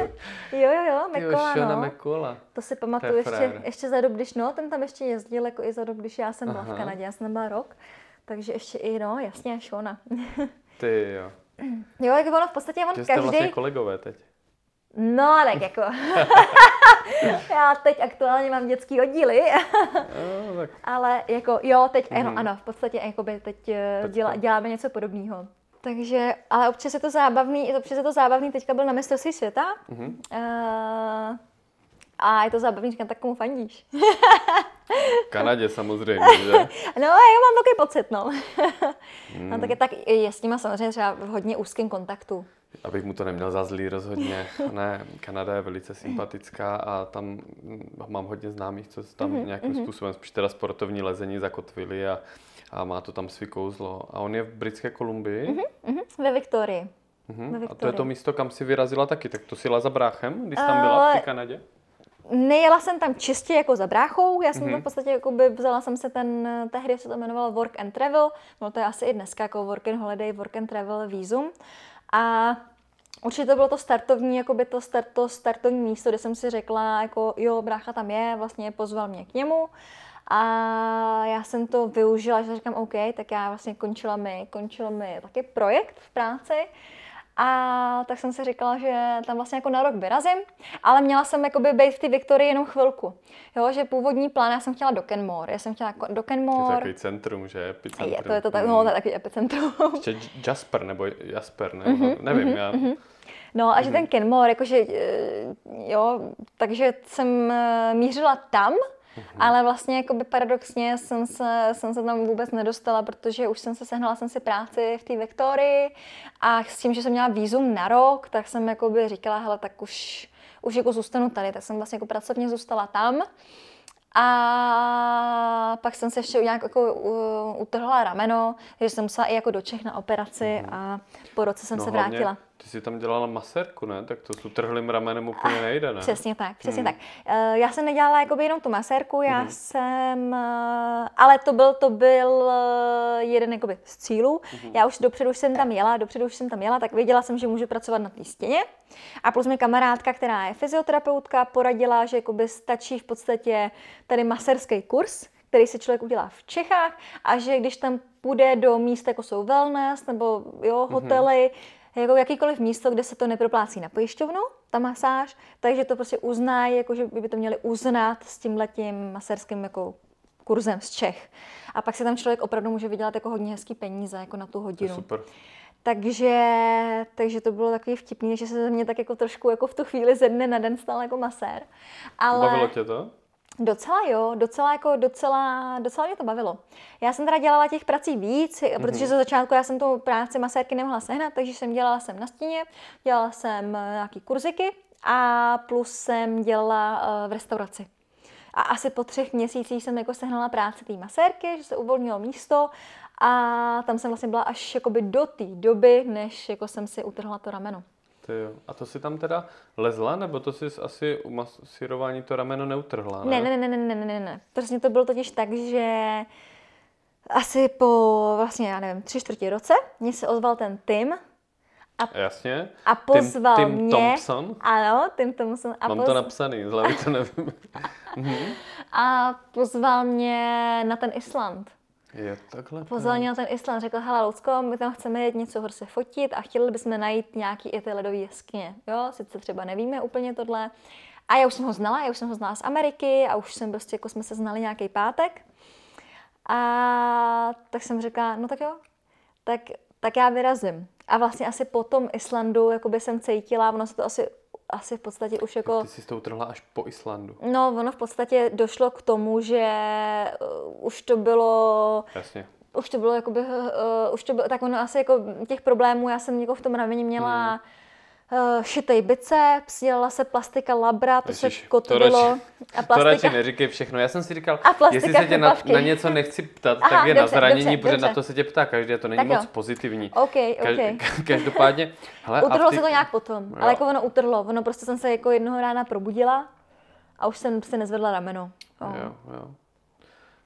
Jo, Mekola, no. Šona Mekola. To si pamatuju ještě za dob, když ten tam ještě jezdil jako i za dob, když já jsem byla v Kanadě, já jsem byla rok. Takže ještě i, jasně, Šona. Ty jo. Jo, jako ono v podstatě, on každý... Že jste vlastně kolegové teď. No, tak jako. Já teď aktuálně mám dětský oddíly. No, tak. Ale jako, teď, ano, v podstatě, jakoby teď děláme něco podobného. Takže, ale občas je to zábavný, teďka byl na mistrovství světa. Mm-hmm. A je to zábavný, říkám, tak komu fandíš? V Kanadě samozřejmě, že? No, já mám takový pocit, No, tak je s nima samozřejmě třeba v hodně úzkém kontaktu. Abych mu to neměl za zlý rozhodně. Ne, Kanada je velice sympatická a tam mám hodně známých, co tam nějakým způsobem spíš teda sportovní lezení zakotvili a má to tam svý kouzlo. A on je v Britské Kolumbii? Ve Viktorii. A to je to místo, kam si vyrazila taky, tak to si jela za bráchem, když tam byla v Kanadě? Nejela jsem tam čistě jako za bráchou, já jsem tam v podstatě jakoby vzala jsem se tehdy se to jmenovalo Work and Travel, no to je asi i dneska jako Work and Holiday, Work and Travel vízum a určitě to bylo to startovní, jakoby to startovní místo, kde jsem si řekla jako jo, brácha tam je, vlastně pozval mě k němu a já jsem to využila, že říkám OK, tak já vlastně končila mi taky projekt v práci. A tak jsem si říkala, že tam vlastně jako na rok vyrazím, ale měla jsem jakoby být v té Viktorii jenom chvilku. Jo, že původní plán, já jsem chtěla do Kenmore. To je takový centrum, že? Epicentrum. To je takový epicentrum. Ještě Jasper nebo Jasper, ne? Nevím, já... No a že ten Kenmore, jakože, jo, takže jsem mířila tam, ale vlastně jakoby paradoxně jsem se tam vůbec nedostala, protože už sehnala jsem si práci v té Viktorii a s tím, že jsem měla vízum na rok, tak jsem jakoby říkala, hele, tak už jako zůstanu tady, tak jsem vlastně jako pracovně zůstala tam. A pak jsem se ještě nějak jako utrhla rameno, že jsem musela i jako do Čech na operaci a po roce jsem se vrátila. Ty jsi tam dělala masérku, ne? Tak to s utrhlým ramenem úplně nejde, ne? Přesně tak. Já jsem nedělala jakoby jenom tu masérku, ale to byl jeden jakoby z cílů. Já už dopředu už jsem tam jela, tak věděla jsem, že můžu pracovat na té stěně. A plus mi kamarádka, která je fyzioterapeutka, poradila, že jakoby stačí v podstatě tady masérský kurz, který si člověk udělá v Čechách a že když tam půjde do míst, jako jsou wellness nebo hotely, jako jakýkoliv místo, kde se to neproplácí na pojišťovnu, ta masáž, takže to prostě uznají, jakože by to měli uznat s tímhletím masérským jako kurzem z Čech. A pak se tam člověk opravdu může vydělat jako hodně hezký peníze jako na tu hodinu. Super. Takže to bylo takový vtipný, že se ze mě tak jako trošku jako v tu chvíli ze dne na den stal jako masér. Ale... Bavilo tě to? Docela mě to bavilo. Já jsem teda dělala těch prací víc, protože za začátku já jsem tu práci masérky nemohla sehnat, takže jsem dělala na stíně, dělala jsem nějaký kurziky a plus jsem dělala v restauraci. A asi po 3 měsících jsem jako sehnala práci té masérky, že se uvolnilo místo a tam jsem vlastně byla až jakoby do té doby, než jako jsem si utrhla to rameno. A to si tam teda lezla, nebo to jsi asi u masírování to rameno neutrhla, ne? Ne. Prostě to bylo totiž tak, že asi po vlastně, já nevím, 3/4 roce mě se ozval ten Tim a pozval Tim mě. Tim Thompson? Ano, Tim Thompson. Mám to napsaný, z hlavy to nevím. A pozval mě na ten Island. Řekl, hele Lucko, my tam chceme jít něco hor se fotit a chtěli bychom najít nějaký i ty ledové jeskyně, jo, sice třeba nevíme úplně tohle. A já už jsem ho znala z Ameriky a už jsem prostě, jako jsme se znali nějaký pátek. A tak jsem řekla, no tak jo, tak já vyrazím. A vlastně asi po tom Islandu, jakoby jsem cítila, ono se to asi v podstatě už jako... Ty jsi to utrhla až po Islandu. No, ono v podstatě došlo k tomu, že už to bylo... Jasně. Už to bylo, tak ono asi jako těch problémů, já jsem jako v tom rameni měla šitej biceps, dělala se plastika labra, to se kotvilo. To radši neříkej všechno. Já jsem si říkal, jestli se tě na něco nechci ptat, aha, tak je dobře, na zranění, dobře, protože dobře. Na to se tě ptá každý, to není tak moc pozitivní. Okay. Každopádně. Hele, utrhlo se to nějak potom, jo. Ale jako ono utrhlo. Ono prostě jsem se jako jednoho rána probudila a už jsem si nezvedla rameno. Oh. Jo.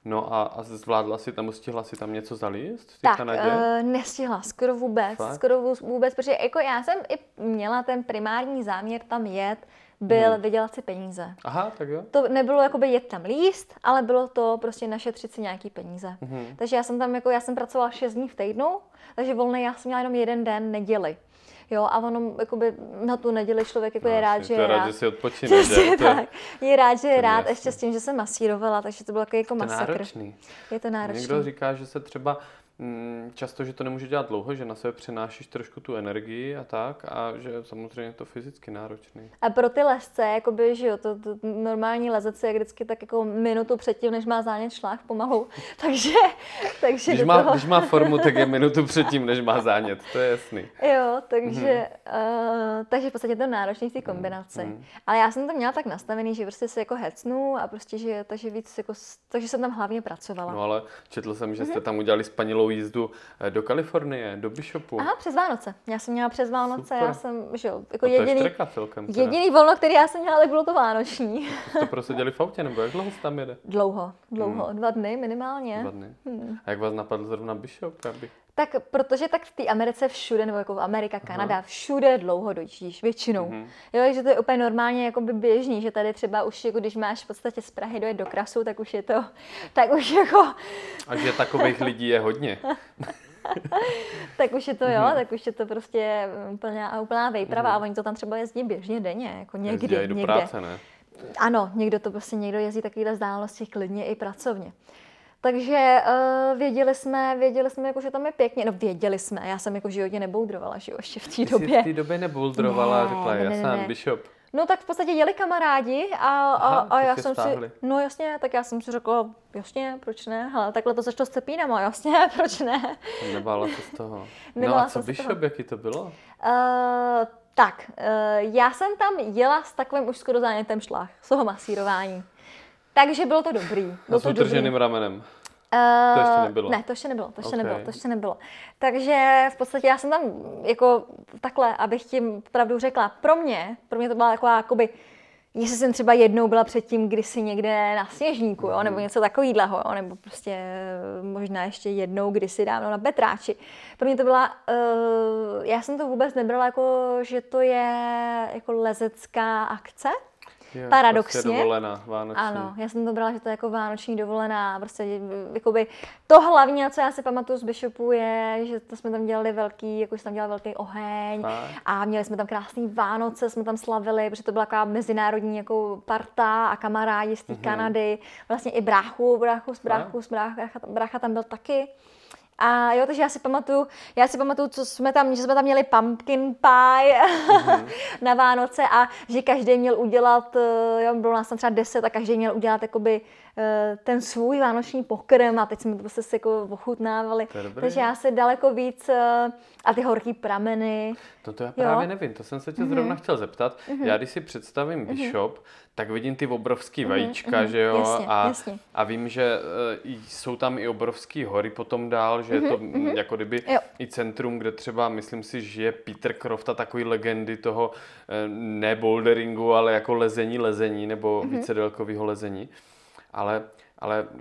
No a zvládla si tam, stihla si tam něco zalíst v Kanadě? Tak, nestihla, skoro vůbec, protože jako já jsem i měla ten primární záměr tam jet, byl vydělat si peníze. Aha, tak jo. To nebylo jakoby jet tam líst, ale bylo to prostě našetřit si nějaký peníze. Mm-hmm. Takže já jsem tam jako, já jsem pracovala 6 dní v týdnu, takže volné já jsem měla jenom jeden den neděli. Jo, a ono jakoby, na tu neděli člověk jako je rád, že je rád, že si odpočíne. Je rád, že je rád, ještě s tím, že jsem masírovala, takže to bylo jako masakr. Náročný. Je to náročný. Někdo říká, že se třeba často, že to nemůže dělat dlouho, že na sebe přenášíš trošku tu energii a tak, a že samozřejmě to fyzicky náročný. A pro ty lezce, jakoby, že jo, to normální lezec je vždycky tak jako minutu předtím, než má zánět šlách pomalu, takže když má formu, tak je minutu předtím, než má zánět, to je jasný. Jo, takže v podstatě to náročný v té kombinaci. Ale já jsem to měla tak nastavený, že prostě se jako hecnu a prostě, že takže víc jako, takže jsem tam hlavně pracovala. No ale četl jsem, že jste tam udělali spanilou jízdu do Kalifornie, do Bishopu. Aha, přes Vánoce. Já jsem měla přes Vánoce, super. Já jsem, že jo, jako jediný volno, který já jsem měla, ale bylo to vánoční. To prostě dělali v autě, nebo jak dlouho se tam jede? Dlouho, 2 dny minimálně. 2 dny. A jak vás napadl zrovna Bishop? Tak, protože tak v té Americe všude, nebo jako v Amerika, Kanada, všude dlouho dojíždíš, většinou. Jo, takže to je úplně normálně jakoby běžný, že tady třeba už, jako když máš v podstatě z Prahy dojet do Krasu, tak už je to, tak už jako... A že takových lidí je hodně. Tak už je to, jo, tak už je to prostě úplná vejprava a oni to tam třeba jezdí běžně denně, jako někdy, jezdí do práce, ne? Ano, někdo jezdí takovýhle vzdálenosti klidně i pracovně. Takže věděli jsme jako, že tam je pěkně, no věděli jsme, já jsem jako životě neboudrovala, že jo, ještě v té době. Ty jsi v té době neboudrovala, řekla, já jsem Bishop. No tak v podstatě jeli kamarádi a já jsem si, no jasně, tak já jsem si řekla, jasně, proč ne, hele, takhle to začalo s cepínama, jasně, proč ne. Nebála se z toho. No a co Bishop, jaký to bylo? Já jsem tam jela s takovým už skoro zánětem šlach, z toho masírování. Takže bylo to dobrý. S utrženým ramenem. To ještě nebylo. Ne, to ještě nebylo. Takže v podstatě já jsem tam jako takhle, abych tím pravdu řekla, pro mě to byla taková jakoby, jestli jsem třeba jednou byla předtím kdysi někde na Sněžníku, jo, nebo něco takovýhleho, jo, nebo prostě možná ještě jednou kdysi dávno na Betráči. Pro mě to byla, já jsem to vůbec nebrala jako, že to je jako lezecká akce. Jo, paradoxně. Prostě dovolená, vánoční. Ano, já jsem to brala, že to je jako vánoční dovolená. Prostě, jakoby, to hlavně, co já si pamatuju z Bishopu, je, že to jsme tam dělali velký oheň a měli jsme tam krásný Vánoce, jsme tam slavili, protože to byla taková mezinárodní jako parta a kamarádi z té Kanady. Vlastně i brácha tam byl taky. A jo, takže já si pamatuju, že jsme tam měli pumpkin pie na Vánoce a že každý měl udělat, jo, bylo nás tam třeba 10 a každý měl udělat jakoby ten svůj vánoční pokrm a teď jsme to prostě se jako ochutnávali. Takže já se daleko víc a ty horký prameny. To já právě nevím, to jsem se tě zrovna chtěl zeptat. Já když si představím Bishop, tak vidím ty obrovský vajíčka, že jo? Jasně, jasně. A vím, že jsou tam i obrovský hory potom dál, že je to jako kdyby i centrum, kde třeba, myslím si, žije Peter Croft a takový legendy toho ne boulderingu, ale jako lezení nebo vícedelkového lezení. Ale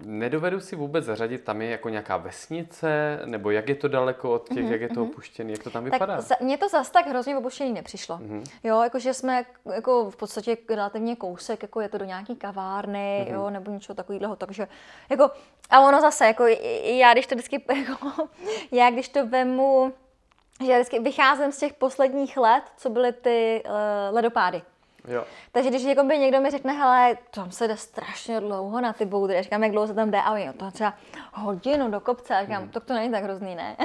nedovedu si vůbec zařadit, tam je jako nějaká vesnice, nebo jak je to daleko od těch, jak je to opuštěný, jak to tam vypadá? Tak mně to zas tak hrozně opuštěný nepřišlo. Jo, jakože jsme jako v podstatě relativně kousek, jako je to do nějaký kavárny, jo, nebo něčeho takového, takže jako, a ono zase, jako já když to vemu, že já vždycky vycházím z těch posledních let, co byly ty ledopády. Jo. Takže když někdo mi řekne, hele, tam se jde strašně dlouho na ty boudry, já říkám, jak dlouho se tam jde, a oni, to třeba hodinu do kopce, a říkám, to není tak hrozný, ne?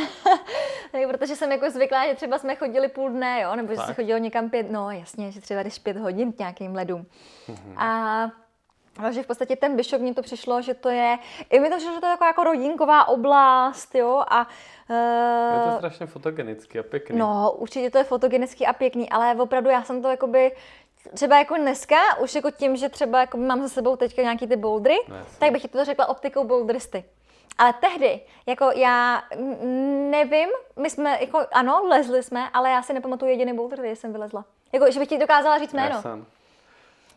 Protože jsem jako zvyklá, že třeba jsme chodili půl dne, jo, nebo tak. Že se chodilo někam 5, no jasně, že třeba jdeš 5 hodin k nějakým ledům. A Takže v podstatě ten Bishop, mně to přišlo, že to je, i mi to přišlo, že to je taková jako rodinková oblast, jo, a... Je to strašně fotogenický a pěkný. No, určitě to je fotogenický a pěkný, ale opravdu já jsem to jakoby... Třeba jako dneska, už jako tím, že třeba jako mám za sebou teďka nějaký ty bouldery, tak bych to řekla optikou boulderisty. Ale tehdy, jako já nevím, my jsme, jako ano, lezli jsme, ale já si nepamatuju jediný boulder, kde jsem vylezla. Jako, že bych ti dokázala říct jméno.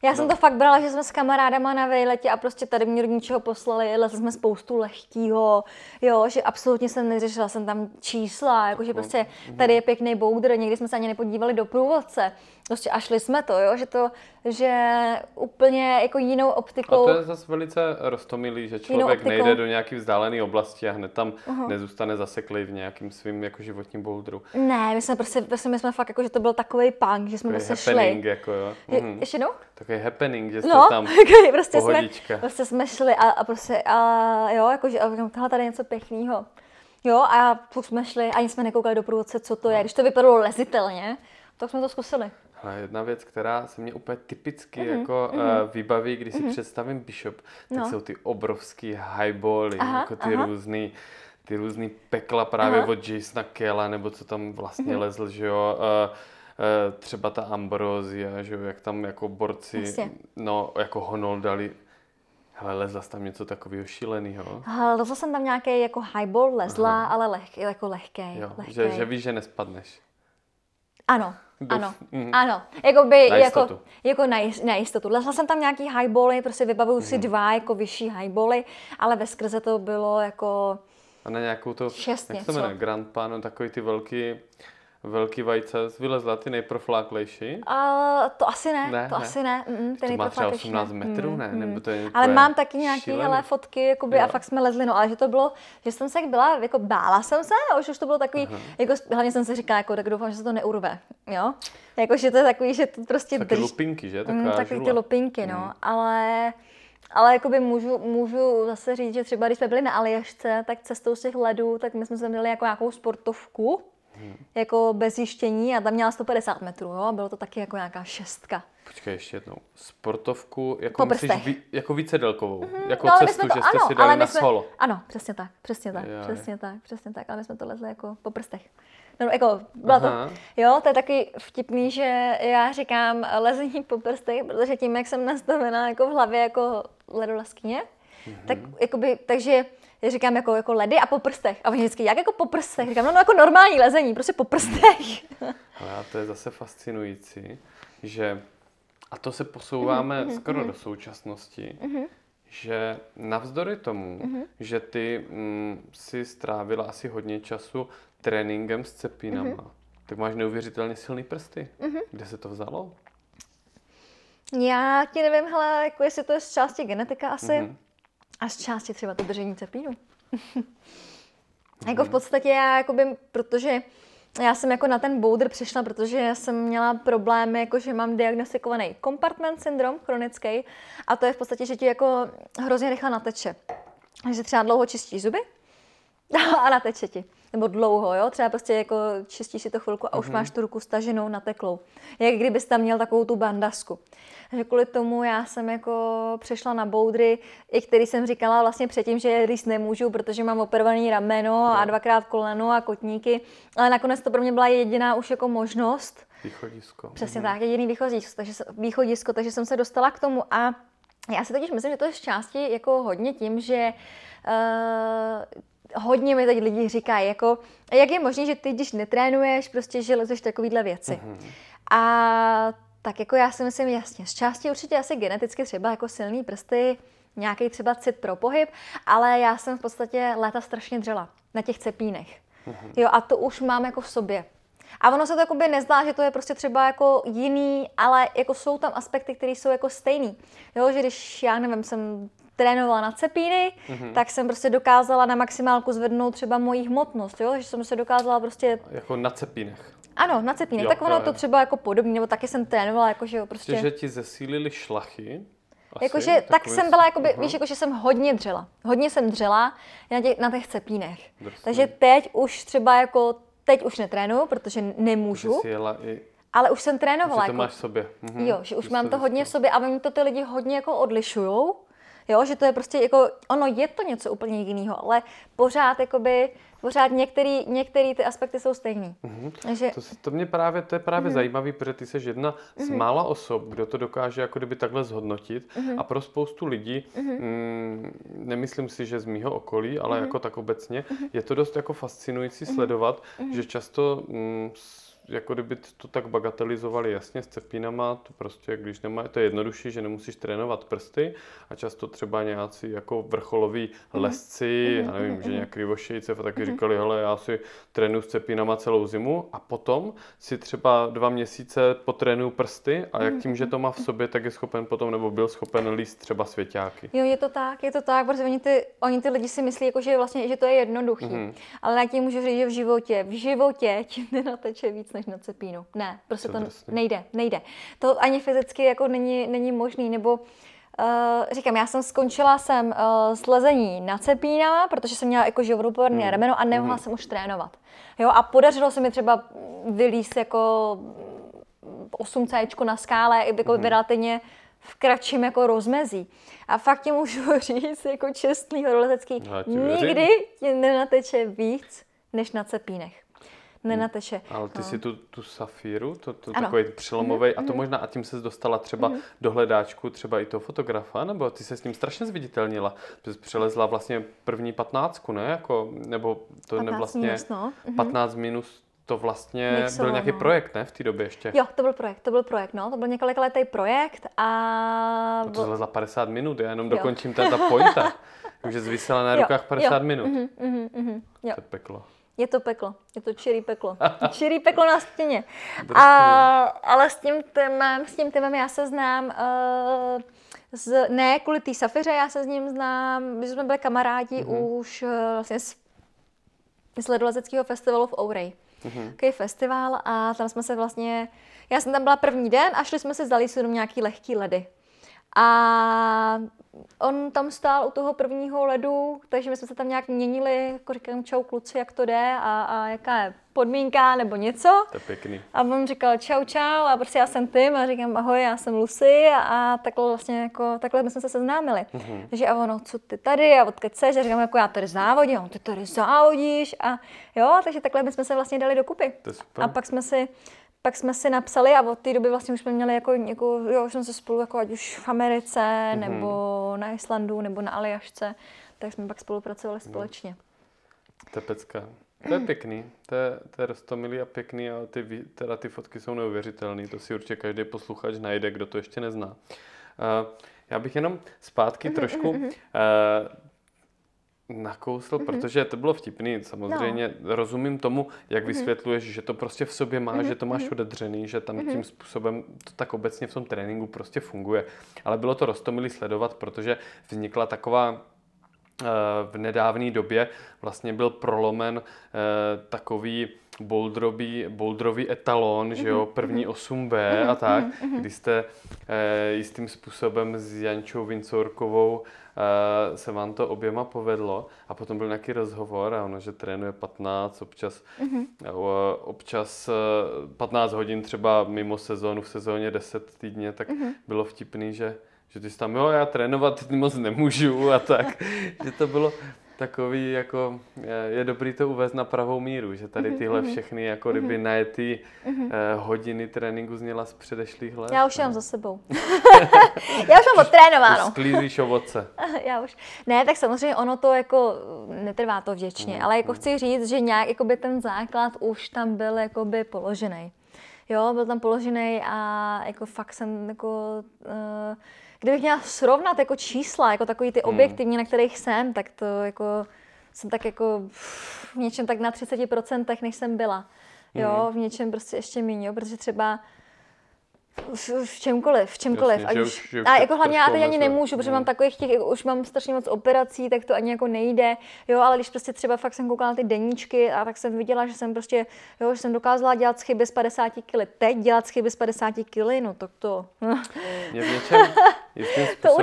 Já jsem to fakt brala, že jsme s kamarádama na vejletě a prostě tady mě do ničeho poslali, lezli jsme spoustu lehkýho, jo, že absolutně jsem neřešila, jsem tam čísla, jakože prostě tady je pěkný boulder, někdy jsme se ani nepodívali do průvodce, prostě a šli jsme to, jo, že úplně jako jinou optikou. A to je zase velice roztomilý, že člověk nejde do nějaký vzdálený oblasti a hned tam nezůstane zaseklý v nějakým svým jako životním boulderu. Ne, my jsme prostě my jsme fakt jako, že to byl takovej punk, že jsme prostě šli. Jako, jo. Ještě jednou? Takový happening, že jste tam prostě pohodička. Jsme šli a prostě a jo, jakože tohle tady je něco pěkného. Jo, a pak jsme šli, ani jsme nekoukali do průvodce, co to je. Když to vypadalo lezitelně, tak jsme to zkusili. Ale jedna věc, která se mě úplně typicky vybaví, když si představím Bishop, tak jsou ty obrovský highbally, jako ty různý pekla právě od Jasona Kelda, nebo co tam vlastně lezl, že jo. Třeba ta Ambrosia, že jo, jak tam jako borci, jako honol dali. Hele, lezla jsi tam něco takového šíleného? Lezla jsem tam nějaký jako highball, ale lehkej. Jo, lehkej. Že víš, že nespadneš. Ano. Jakoby, na jistotu. Jako na jistotu. Lezla jsem tam nějaký highbally, prostě vybavuju si dva jako vyšší highbally, ale ve skrze to bylo jako... A na nějakou to, jak se jmenuje, Grand Pan, takový ty velký vajce, vylezla ty nejprofláklejší? To asi ne, to má třeba 18 metrů, ne? Nebo to je ale mám taky nějaké fotky jakoby, a fakt jsme lezli, no ale že to bylo, že jsem se byla, jako bála jsem se, už to bylo takový, jako, hlavně jsem si říkala, jako, tak doufám, že se to neurve, jo? Jako, že to je takový, že to prostě drží. Taky lupinky, že? Takový ty lupinky, no, ale jakoby můžu zase říct, že třeba když jsme byli na Aljašce, tak cestou z těch ledů, tak my jsme tam měli jako nějakou sportovku, jako bez zjištění a tam měla 150 metrů, jo? A bylo to taky jako nějaká šestka. Počkej ještě jednou, sportovku, jako myslíš jako vícedelkovou, jako no, cestu, že jste si dali na solo. Ano, přesně tak, ale my jsme to lezli jako po prstech. No, jako, byla to, jo, to je taky vtipný, že já říkám lezení po prstech, protože tím, jak jsem nastavená jako v hlavě jako ledolazkyně, tak jakoby, takže říkám jako ledy a po prstech. A oni vždycky, jak jako po prstech? Říkám, no jako normální lezení, prostě po prstech. Ale to je zase fascinující, že, a to se posouváme skoro do současnosti, že navzdory tomu, že ty si strávila asi hodně času tréninkem s cepínama, tak máš neuvěřitelně silný prsty. Kde se to vzalo? Já ti nevím, hele, jako jestli to je z části genetika asi. A z části třeba to držení cepínu. Jako v podstatě já, jakoby, protože já jsem jako na ten boulder přišla, protože jsem měla problémy, jako že mám diagnostikovaný compartment syndrom chronický a to je v podstatě, že ti jako hrozně rychle nateče. Takže třeba dlouho čistíš zuby a nateče ti. Nebo dlouho, jo? Třeba prostě jako čistíš si to chvilku a už máš tu ruku staženou nateklou. Jak kdybys tam měl takovou tu bandasku. Takže kvůli tomu já jsem jako přešla na boudry, i který jsem říkala vlastně předtím, že rýst nemůžu, protože mám operovaný rameno a 2x koleno a kotníky. Ale nakonec to pro mě byla jediná už jako možnost. Východisko. Přesně tak, jediný východisko, takže jsem se dostala k tomu a já si totiž myslím, že to je z části jako hodně tím, že hodně mi teď lidi říkají, jako, jak je možné, že ty, když netrénuješ, prostě, že lezeš takovýhle věci. A tak jako já si myslím, jasně, z části určitě asi geneticky třeba jako silný prsty, nějaký třeba cit pro pohyb, ale já jsem v podstatě léta strašně dřela na těch cepínech. Jo, a to už mám jako v sobě. A ono se to jakoby nezdá, že to je prostě třeba jako jiný, ale jako jsou tam aspekty, které jsou jako stejný. Jo, že když, já nevím, jsem trénovala na cepíny, tak jsem prostě dokázala na maximálku zvednout třeba moji hmotnost, jo? Že jsem se dokázala prostě... Jako na cepínech. Ano, na cepínech, jo, tak ono to třeba jako podobně, nebo taky jsem trénovala jako, že jo, prostě... Že ti zesílily šlachy? Jakože tak jsem byla, jakoby, víš, jakože jsem hodně jsem dřela na těch cepínech. Drsný. Takže teď už třeba jako, teď už netrénuju, protože nemůžu. Jsi jela i... Ale už jsem trénovala. Že to máš v sobě. Mhm. Jo, že už mám to hodně v sobě a oni to ty lidi hodně jako odlišujou. Jo, že to je prostě jako, ono je to něco úplně jiného, ale pořád jakoby, pořád některé ty aspekty jsou stejný. Mm-hmm. Takže... To je právě zajímavý, protože ty jsi jedna z mála osob, kdo to dokáže jako kdyby takhle zhodnotit a pro spoustu lidí, nemyslím si, že z mýho okolí, ale jako tak obecně, je to dost jako fascinující sledovat, že často jako kdyby to tak bagatelizovali, jasně, s cepínama, to prostě, když nemá, to je jednodušší, že nemusíš trénovat prsty a často třeba nějací jako vrcholoví lesci, já nevím, že nějak krivošejcev, taky říkali, hele, já si trénuji s cepínama celou zimu a potom si třeba 2 měsíce potrénuju prsty a jak tím, že to má v sobě, tak je schopen potom, nebo byl schopen líst třeba svěťáky. Jo, je to tak, protože oni ty lidi si myslí, jako, že vlastně, že to je jednoduchý, ale já tím můžu říct, že v životě tím nenateče víc než na cepínu. Ne, prostě to nejde. To ani fyzicky jako není možný, nebo říkám, já jsem skončila s lezení na cepínama, protože jsem měla jako životopodobné rameno a nemohla jsem už trénovat. Jo, a podařilo se mi třeba vylíst jako 8C na skále, jako relativně v kratším jako rozmezí. A fakt ti můžu říct, jako čestný horolezecký, nikdy nenateče víc než na cepínech. Nenateče. Ale ty si tu safíru, to takový přelomový, a to možná, a tím ses dostala třeba do hledáčku, třeba i toho fotografa, nebo ty se s ním strašně zviditelnila, přelezla vlastně první 15, ne, jako, nebo to ne vlastně, minus, no. 15 minus, to vlastně Mixoval, byl nějaký projekt, ne, v té době ještě? Jo, to byl projekt, to byl několikaletý projekt a... To zlezla 50 minut, já jenom dokončím ta pointa, takže zvisela na rukách 50 minut. To je peklo. Je to čirý peklo na stěně. Ale s tím témem já se znám, ne kvůli té safiře, já se s ním znám, my jsme byli kamarádi už vlastně z ledolezeckého festivalu v Ourej. Takový festival a tam jsme se vlastně, já jsem tam byla první den a šli jsme se zalíst jenom nějaký lehký ledy. A on tam stál u toho prvního ledu, takže my jsme se tam nějak měnili, jako říkám, čau kluci, jak to jde a jaká je podmínka nebo něco. To je pěkný. A on říkal čau a prostě já jsem Tim a říkám ahoj, já jsem Lucy a takhle vlastně jako, takhle my jsme se seznámili. Takže a ono, co ty tady a odkud seš? A říkám jako já tady závodím, ty tady závodíš a jo, takže takhle my jsme se vlastně dali dokupy. To je super. A pak jsme si napsali a od té doby vlastně už jsme měli jako jo, jsme se spolu jako ať už v Americe, nebo na Islandu, nebo na Aljašce, tak jsme pak spolupracovali společně. Tepecka. To je pěkný, to je roztomilý a pěkný a ty fotky jsou neuvěřitelné, to si určitě každý posluchač najde, kdo to ještě nezná. Já bych jenom zpátky trošku... nakousl, protože to bylo vtipný. Samozřejmě rozumím tomu, jak vysvětluješ, že to prostě v sobě máš, že to máš odedřený, že tam tím způsobem to tak obecně v tom tréninku prostě funguje. Ale bylo to roztomilý sledovat, protože vznikla taková v nedávné době vlastně byl prolomen takový boulderový etalon, že jo, první 8B a tak, kdy jste jistým způsobem s Jančou Vincorkovou se vám to oběma povedlo a potom byl nějaký rozhovor a ono, že trénuje 15, občas 15 hodin třeba mimo sezónu, v sezóně 10 týdně, tak bylo vtipný, že ty jsi tam, jo, já trénovat moc nemůžu a tak, že to bylo... Takový jako, je dobrý to uvést na pravou míru, že tady tyhle všechny jako ryby najetý hodiny tréninku zněla z předešlých let. Já už mám za sebou. Já už mám odtrénováno. Sklízíš ovoce. Já už. Ne, tak samozřejmě ono to jako netrvá to vděčně, ale jako chci říct, že nějak jakoby ten základ už tam byl jakoby položený. Jo, byl tam položený a jako fakt jsem jako... Kdybych měla srovnat jako čísla, jako takový ty objektivní, na kterých jsem, tak to jako jsem tak jako v něčem tak na 30%, než jsem byla. Jo, v něčem prostě ještě míň, protože třeba v čemkoliv. Jasně, už a jako hlavně já teď ani nemůžu, protože mám takových těch, jako už mám strašně moc operací, tak to ani jako nejde, jo, ale když prostě třeba fakt jsem koukala na ty deníčky a tak jsem viděla, že jsem prostě, jo, že jsem dokázala dělat chyby z 50 kg. Teď dělat chyby z 50 kg, no tak to... To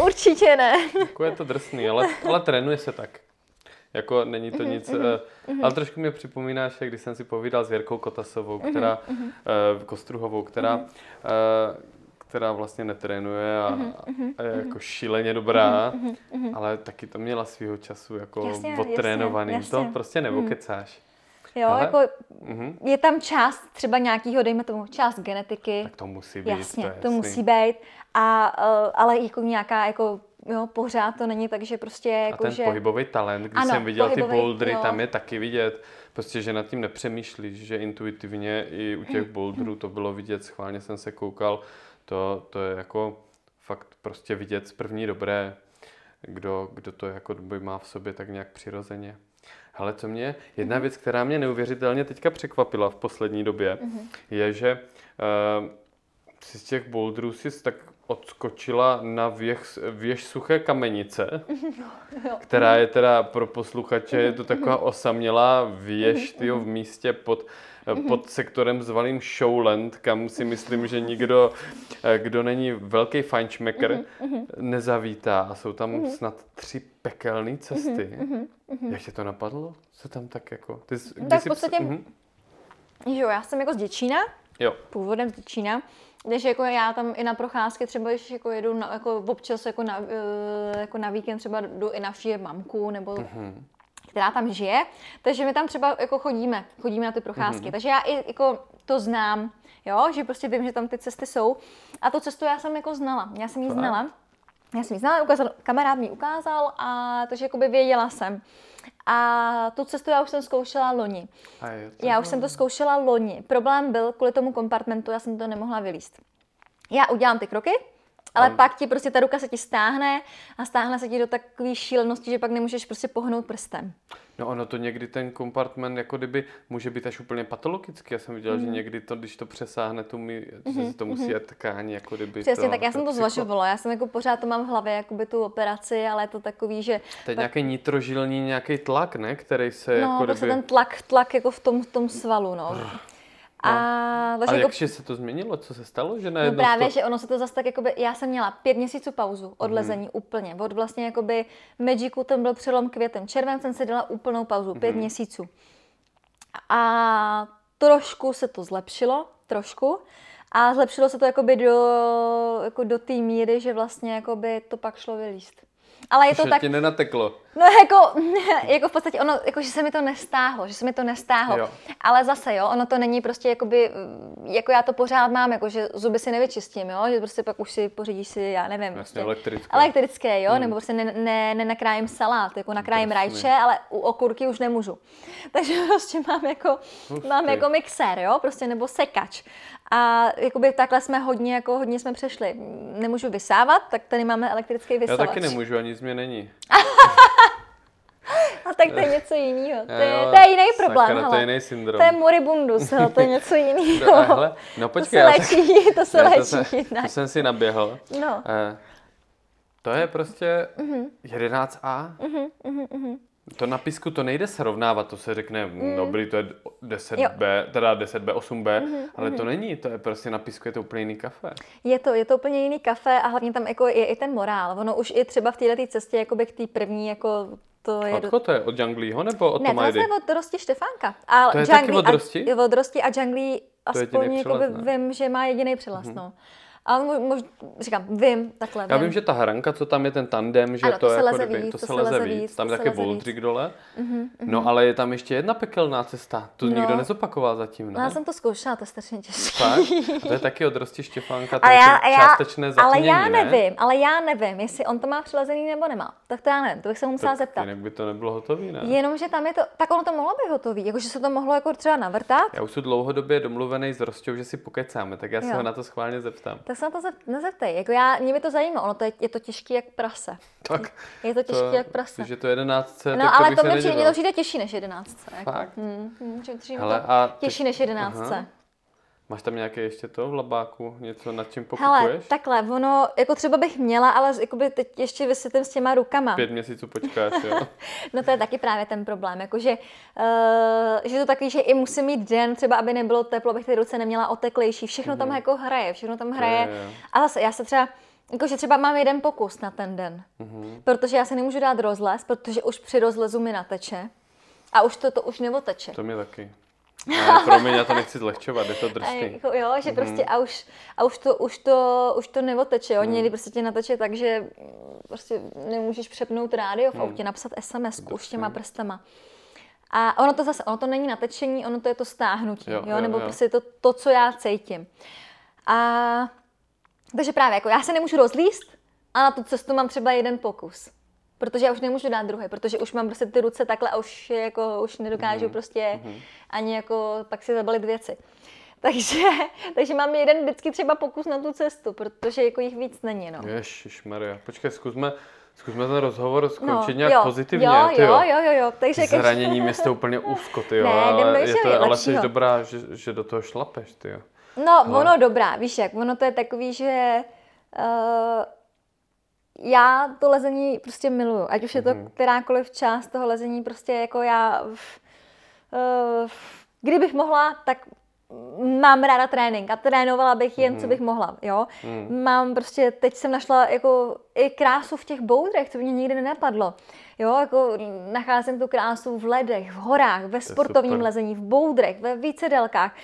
určitě ne. Jako je to drsný, ale trénuje se tak. Jako není to nic, ale trošku mě připomínáš, když jsem si povídal s Jirkou Kotasovou, která, Kostruhovou, která vlastně netrénuje a je jako šíleně dobrá, ale taky to měla svýho času jako odtrénovaný. To prostě nevokecáš. Jo, ale, jako je tam část třeba nějakýho, dejme tomu, část genetiky. Tak to musí být. Jasně, to musí být. Ale jako nějaká, jako, jo, pořád to není tak, že prostě... Jako, a ten pohybový talent, když jsem viděl ty bouldry, tam je taky vidět. Prostě, že nad tím nepřemýšlíš, že intuitivně i u těch boulderů to bylo vidět, schválně jsem se koukal. To je jako fakt prostě vidět z první dobré, kdo to jako má v sobě tak nějak přirozeně. Ale co mě, jedna věc, která mě neuvěřitelně teďka překvapila v poslední době, je, že si z těch boulderů si tak odskočila na věž Suché Kamenice, která je teda pro posluchače, je to taková osamělá věž, tyjo, v místě pod sektorem zvaným Showland, kam si myslím, že nikdo, kdo není velký fajnšmekr, nezavítá. A jsou tam snad 3 pekelné cesty. Jak tě to napadlo? Co tam tak jako... Tak v podstatě, jo, já jsem jako z Děčína, původem z Děčína. Takže jako já tam i na procházky třeba, když jako jedu na, jako občas jako na víkend třeba jdu i navštívit mamku, nebo která tam žije, takže my tam třeba jako chodíme na ty procházky, takže já i jako to znám, jo, že prostě vím, že tam ty cesty jsou a tu cestu já jsem jako znala, já jsem ji znala, kamarád mi ukázal a takže jakoby věděla jsem. A tu cestu já už jsem zkoušela loni. Problém byl kvůli tomu kompartmentu, já jsem to nemohla vylíst. Já udělám ty kroky, ale pak ti prostě ta ruka se ti stáhne a stáhne se ti do takové šílenosti, že pak nemůžeš prostě pohnout prstem. No ono to někdy ten kompartment jako kdyby může být až úplně patologický. Já jsem viděla, že někdy to, když to přesáhne tu že to musí jít tkání, jako kdyby. Přesně, tak já jsem to zvažovala. Já jsem jako pořád to mám v hlavě, jakoby tu operaci, ale je to takový, že to je nějaký nitrožilní, nějaký tlak, ne, který se jako kdyby. No, prostě ten tlak jako v tom svalu, no. A jakže se to změnilo? Co se stalo? Že najednou právě, že ono se to zase tak, jakoby, já jsem měla 5 měsíců pauzu od lezení úplně. Od vlastně jakoby Magicu, ten byl přelom květem, červen, jsem si dala úplnou pauzu, 5 měsíců. A trošku se to zlepšilo, A zlepšilo se to jakoby do té míry, že vlastně jakoby to pak šlo vylíst. Ale je to tak... ti nenateklo. No jako v podstatě ono, jako, že se mi to nestáhlo. Jo. Ale zase, jo, ono to není prostě jakoby, jako já to pořád mám, jako že zuby si nevyčistím, jo, že prostě pak už si pořídíš si, já nevím. Vlastně elektrické, jo, nebo prostě nenakrájím salát, jako nakrájím rajče, ale u okurky už nemůžu. Takže prostě mám jako mixér, jo, prostě nebo sekač. A jakoby takhle jsme hodně jsme přešli. Nemůžu vysávat, tak tady máme elektrický vysavač. Já taky nemůžu, ani nic mě není. A tak to je něco jiného. To je jiný problém. Sakra, to je jiný syndrom. To je moribundus, to je něco jiného. No počkej, to se léčí. To jsem si naběhl. No. To je prostě 11A. To na pisku to nejde srovnávat, to se řekne, dobrý, to je 10B, teda 10B, 8B, ale to není, to je prostě na pisku, je to úplně jiný kafe. Je to úplně jiný kafe a hlavně tam jako je i ten morál, ono už i třeba v této cestě, jakoby k té první, jako to je... Odkud to je? Od Junglího nebo od Tomajdy? Ne, to je od Rosti Štefánka. To je taky od Rosti? Od Rosti a Junglí, aspoň jakoby vím, že má jediný přilaz, no. Ale říkám, vím, takhle. Já vím, že ta hranka, co tam je ten tandem, že ano, to je jako to se leze víc. Tam je taky voltrik dole. No, ale je tam ještě jedna pekelná cesta. Tu nikdo nezopakoval zatím, ne? No, já jsem to zkoušela, to je strašně těžké. To je taky od Rosti Štěfánka, to je částečné zatmění, ne? Ale já nevím, jestli on to má přilezený nebo nemá. Tak to já nevím, to bych se ho musela zeptat. Jinak by to nebylo hotový, ne? Jenomže tam je to, tak ono to mohlo být hotový, jakože se to mohlo jako třeba navrtat. Já už jsem dlouhodobě domluvený s Rostou, že si pokecáme, tak já se ho na to schválně zeptám. Tak se na to nezeptej, jako mě by to zajímalo, ono to je to těžký jak prase. Tak, je to těžký jak prase. Takže to 11C, no, tak ale to mě to přijde těžší než 11C. Fakt? Těžší než 11C. Máš tam nějaké ještě to v Labáku? Něco, nad čím pokukuješ? Hele, takhle, ono, jako třeba bych měla, ale jakoby teď ještě vysvětlím s těma rukama. 5 měsíců počkáš, jo? No to je taky právě ten problém, jakože, že to takový, že i musím mít den, třeba aby nebylo teplo, abych ty ruce neměla oteklejší, všechno tam jako hraje, a zase já se třeba Jakože třeba mám jeden pokus na ten den, protože já se nemůžu dát rozlez, protože už při rozlezu mi nateče a už to už neoteče. To mě taky. Promiň, já to nechci zlehčovat, je to drsný. Jo, že prostě a už to neoteče, jo. Někdy prostě tě nateče tak, že prostě nemůžeš přepnout rádio v autě, napsat SMS-ku už těma prstama. A ono to zase, ono to není natečení, ono to je to stáhnutí, jo? Nebo prostě to, co já cítím. A takže právě jako já se nemůžu rozlíst a na tu cestu mám třeba jeden pokus. Protože já už nemůžu dát druhý, protože už mám prostě ty ruce takhle a už, jako, už nedokážu prostě ani jako pak si zabalit věci. Takže mám jeden vždycky třeba pokus na tu cestu, protože jako jich víc není, no. Ježišmarja, počkej, zkusme ten rozhovor skončit nějak pozitivně, jo. Takže zraněním je to úplně úzko, tyjo, ale jsi dobrá, že do toho šlapeš, tyjo. No, ono dobrá, víš jak, ono to je takový, že já to lezení prostě miluju, ať už je to kterákoliv část toho lezení, prostě jako já, kdybych mohla, tak mám ráda trénink a trénovala bych jen, co bych mohla, jo. Mám prostě, teď jsem našla jako i krásu v těch boudrech, co mě nikdy nenapadlo, jo, jako nacházím tu krásu v ledech, v horách, ve sportovním lezení, v boudrech, ve vícedelkách,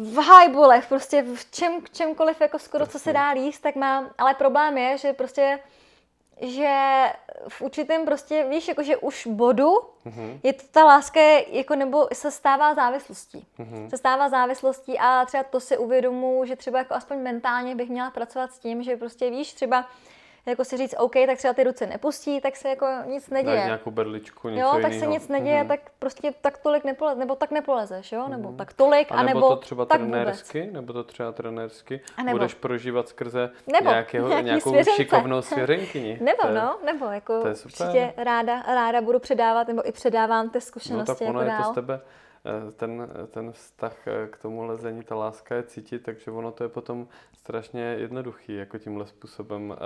v highballech, prostě v čemkoliv, jako skoro co se dá líst, tak mám, ale problém je, že prostě, že v určitém prostě, víš, jakože už bodu, je to ta láska, jako nebo se stává závislostí. Se stává závislostí a třeba to si uvědomuji, že třeba jako aspoň mentálně bych měla pracovat s tím, že prostě víš, třeba jako si říct, OK, tak třeba ty ruce nepustí, tak se jako nic neděje. Dáš nějakou berličku, něco jiného. Jo, tak se nic neděje, tak prostě tak tolik nepolezeš, nebo tak nepolezeš, jo, nebo tak tolik, a nebo to třeba trenérsky, budeš prožívat skrze nějakou šikovnou svěřenkyni. Nebo jako určitě ráda budu předávat, nebo i předávám ty zkušenosti jako dál. No tak ono je to z tebe, ten vztah k tomu lezení, ta láska je cítit, takže ono to je potom strašně jednoduchý, jako tímhle způsobem.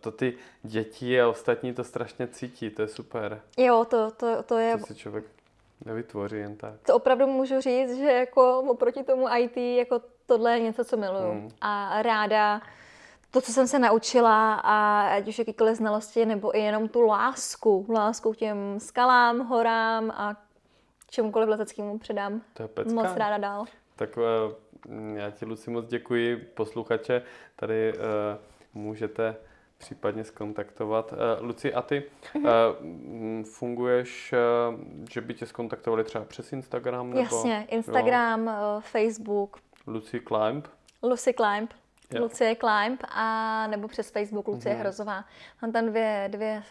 To ty děti a ostatní to strašně cítí, to je super. Jo, to je... To si člověk nevytvoří jen tak. To opravdu můžu říct, že jako oproti tomu IT, jako tohle je něco, co miluju. A ráda to, co jsem se naučila, a ať už jakýkoliv znalosti, nebo i jenom tu lásku k těm skalám, horám a čemukoliv lezeckému předám. To je pecka. Moc ráda dál. Tak já ti, Luci, moc děkuji. Posluchače tady můžete případně zkontaktovat. Luci, a ty funguješ, že by tě zkontaktovali třeba přes Instagram? Nebo, jasně, Instagram, Facebook. Luci Climb. Luci Climb. Lucie Climb, a nebo přes Facebook Lucie Hrozová. Mám tam dvě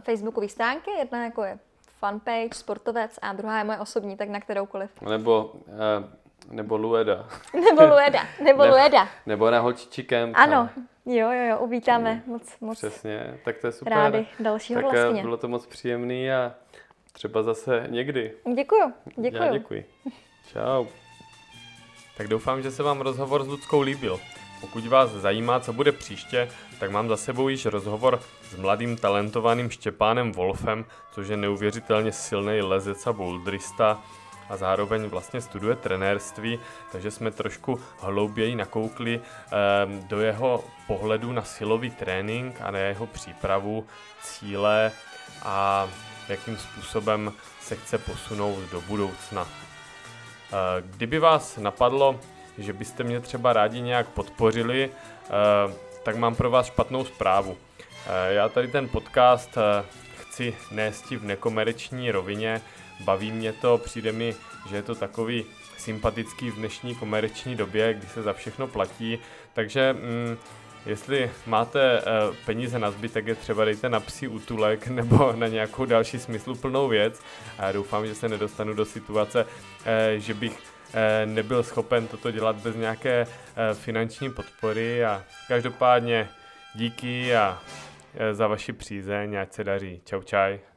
facebookové stránky, jedna jako je fanpage, sportovec, a druhá je moje osobní, tak na kteroukoliv. Nebo Lueda. Nebo Lueda. Nebo na holčičkem. Ano, jo, uvítáme moc. Přesně, tak to je super. Rádi dalšího vlastně. Tak bylo to moc příjemný a třeba zase někdy. Děkuju. Já děkuji. Čau. Tak doufám, že se vám rozhovor s Luckou líbil. Pokud vás zajímá, co bude příště, tak mám za sebou již rozhovor s mladým talentovaným Štěpánem Wolfem, což je neuvěřitelně silný lezec a boulderista a zároveň vlastně studuje trenérství, takže jsme trošku hlouběji nakoukli do jeho pohledu na silový trénink a na jeho přípravu, cíle a jakým způsobem se chce posunout do budoucna. Kdyby vás napadlo, že byste mě třeba rádi nějak podpořili, tak mám pro vás špatnou zprávu. Já tady ten podcast chci nést v nekomerční rovině, baví mě to, přijde mi, že je to takový sympatický v dnešní komerční době, kdy se za všechno platí, takže jestli máte peníze na zbytek, je třeba dejte na psí útulek nebo na nějakou další smysluplnou věc. Já doufám, že se nedostanu do situace, že bych nebyl schopen toto dělat bez nějaké finanční podpory, a každopádně díky a za vaši přízeň, ať se daří. Čau čaj.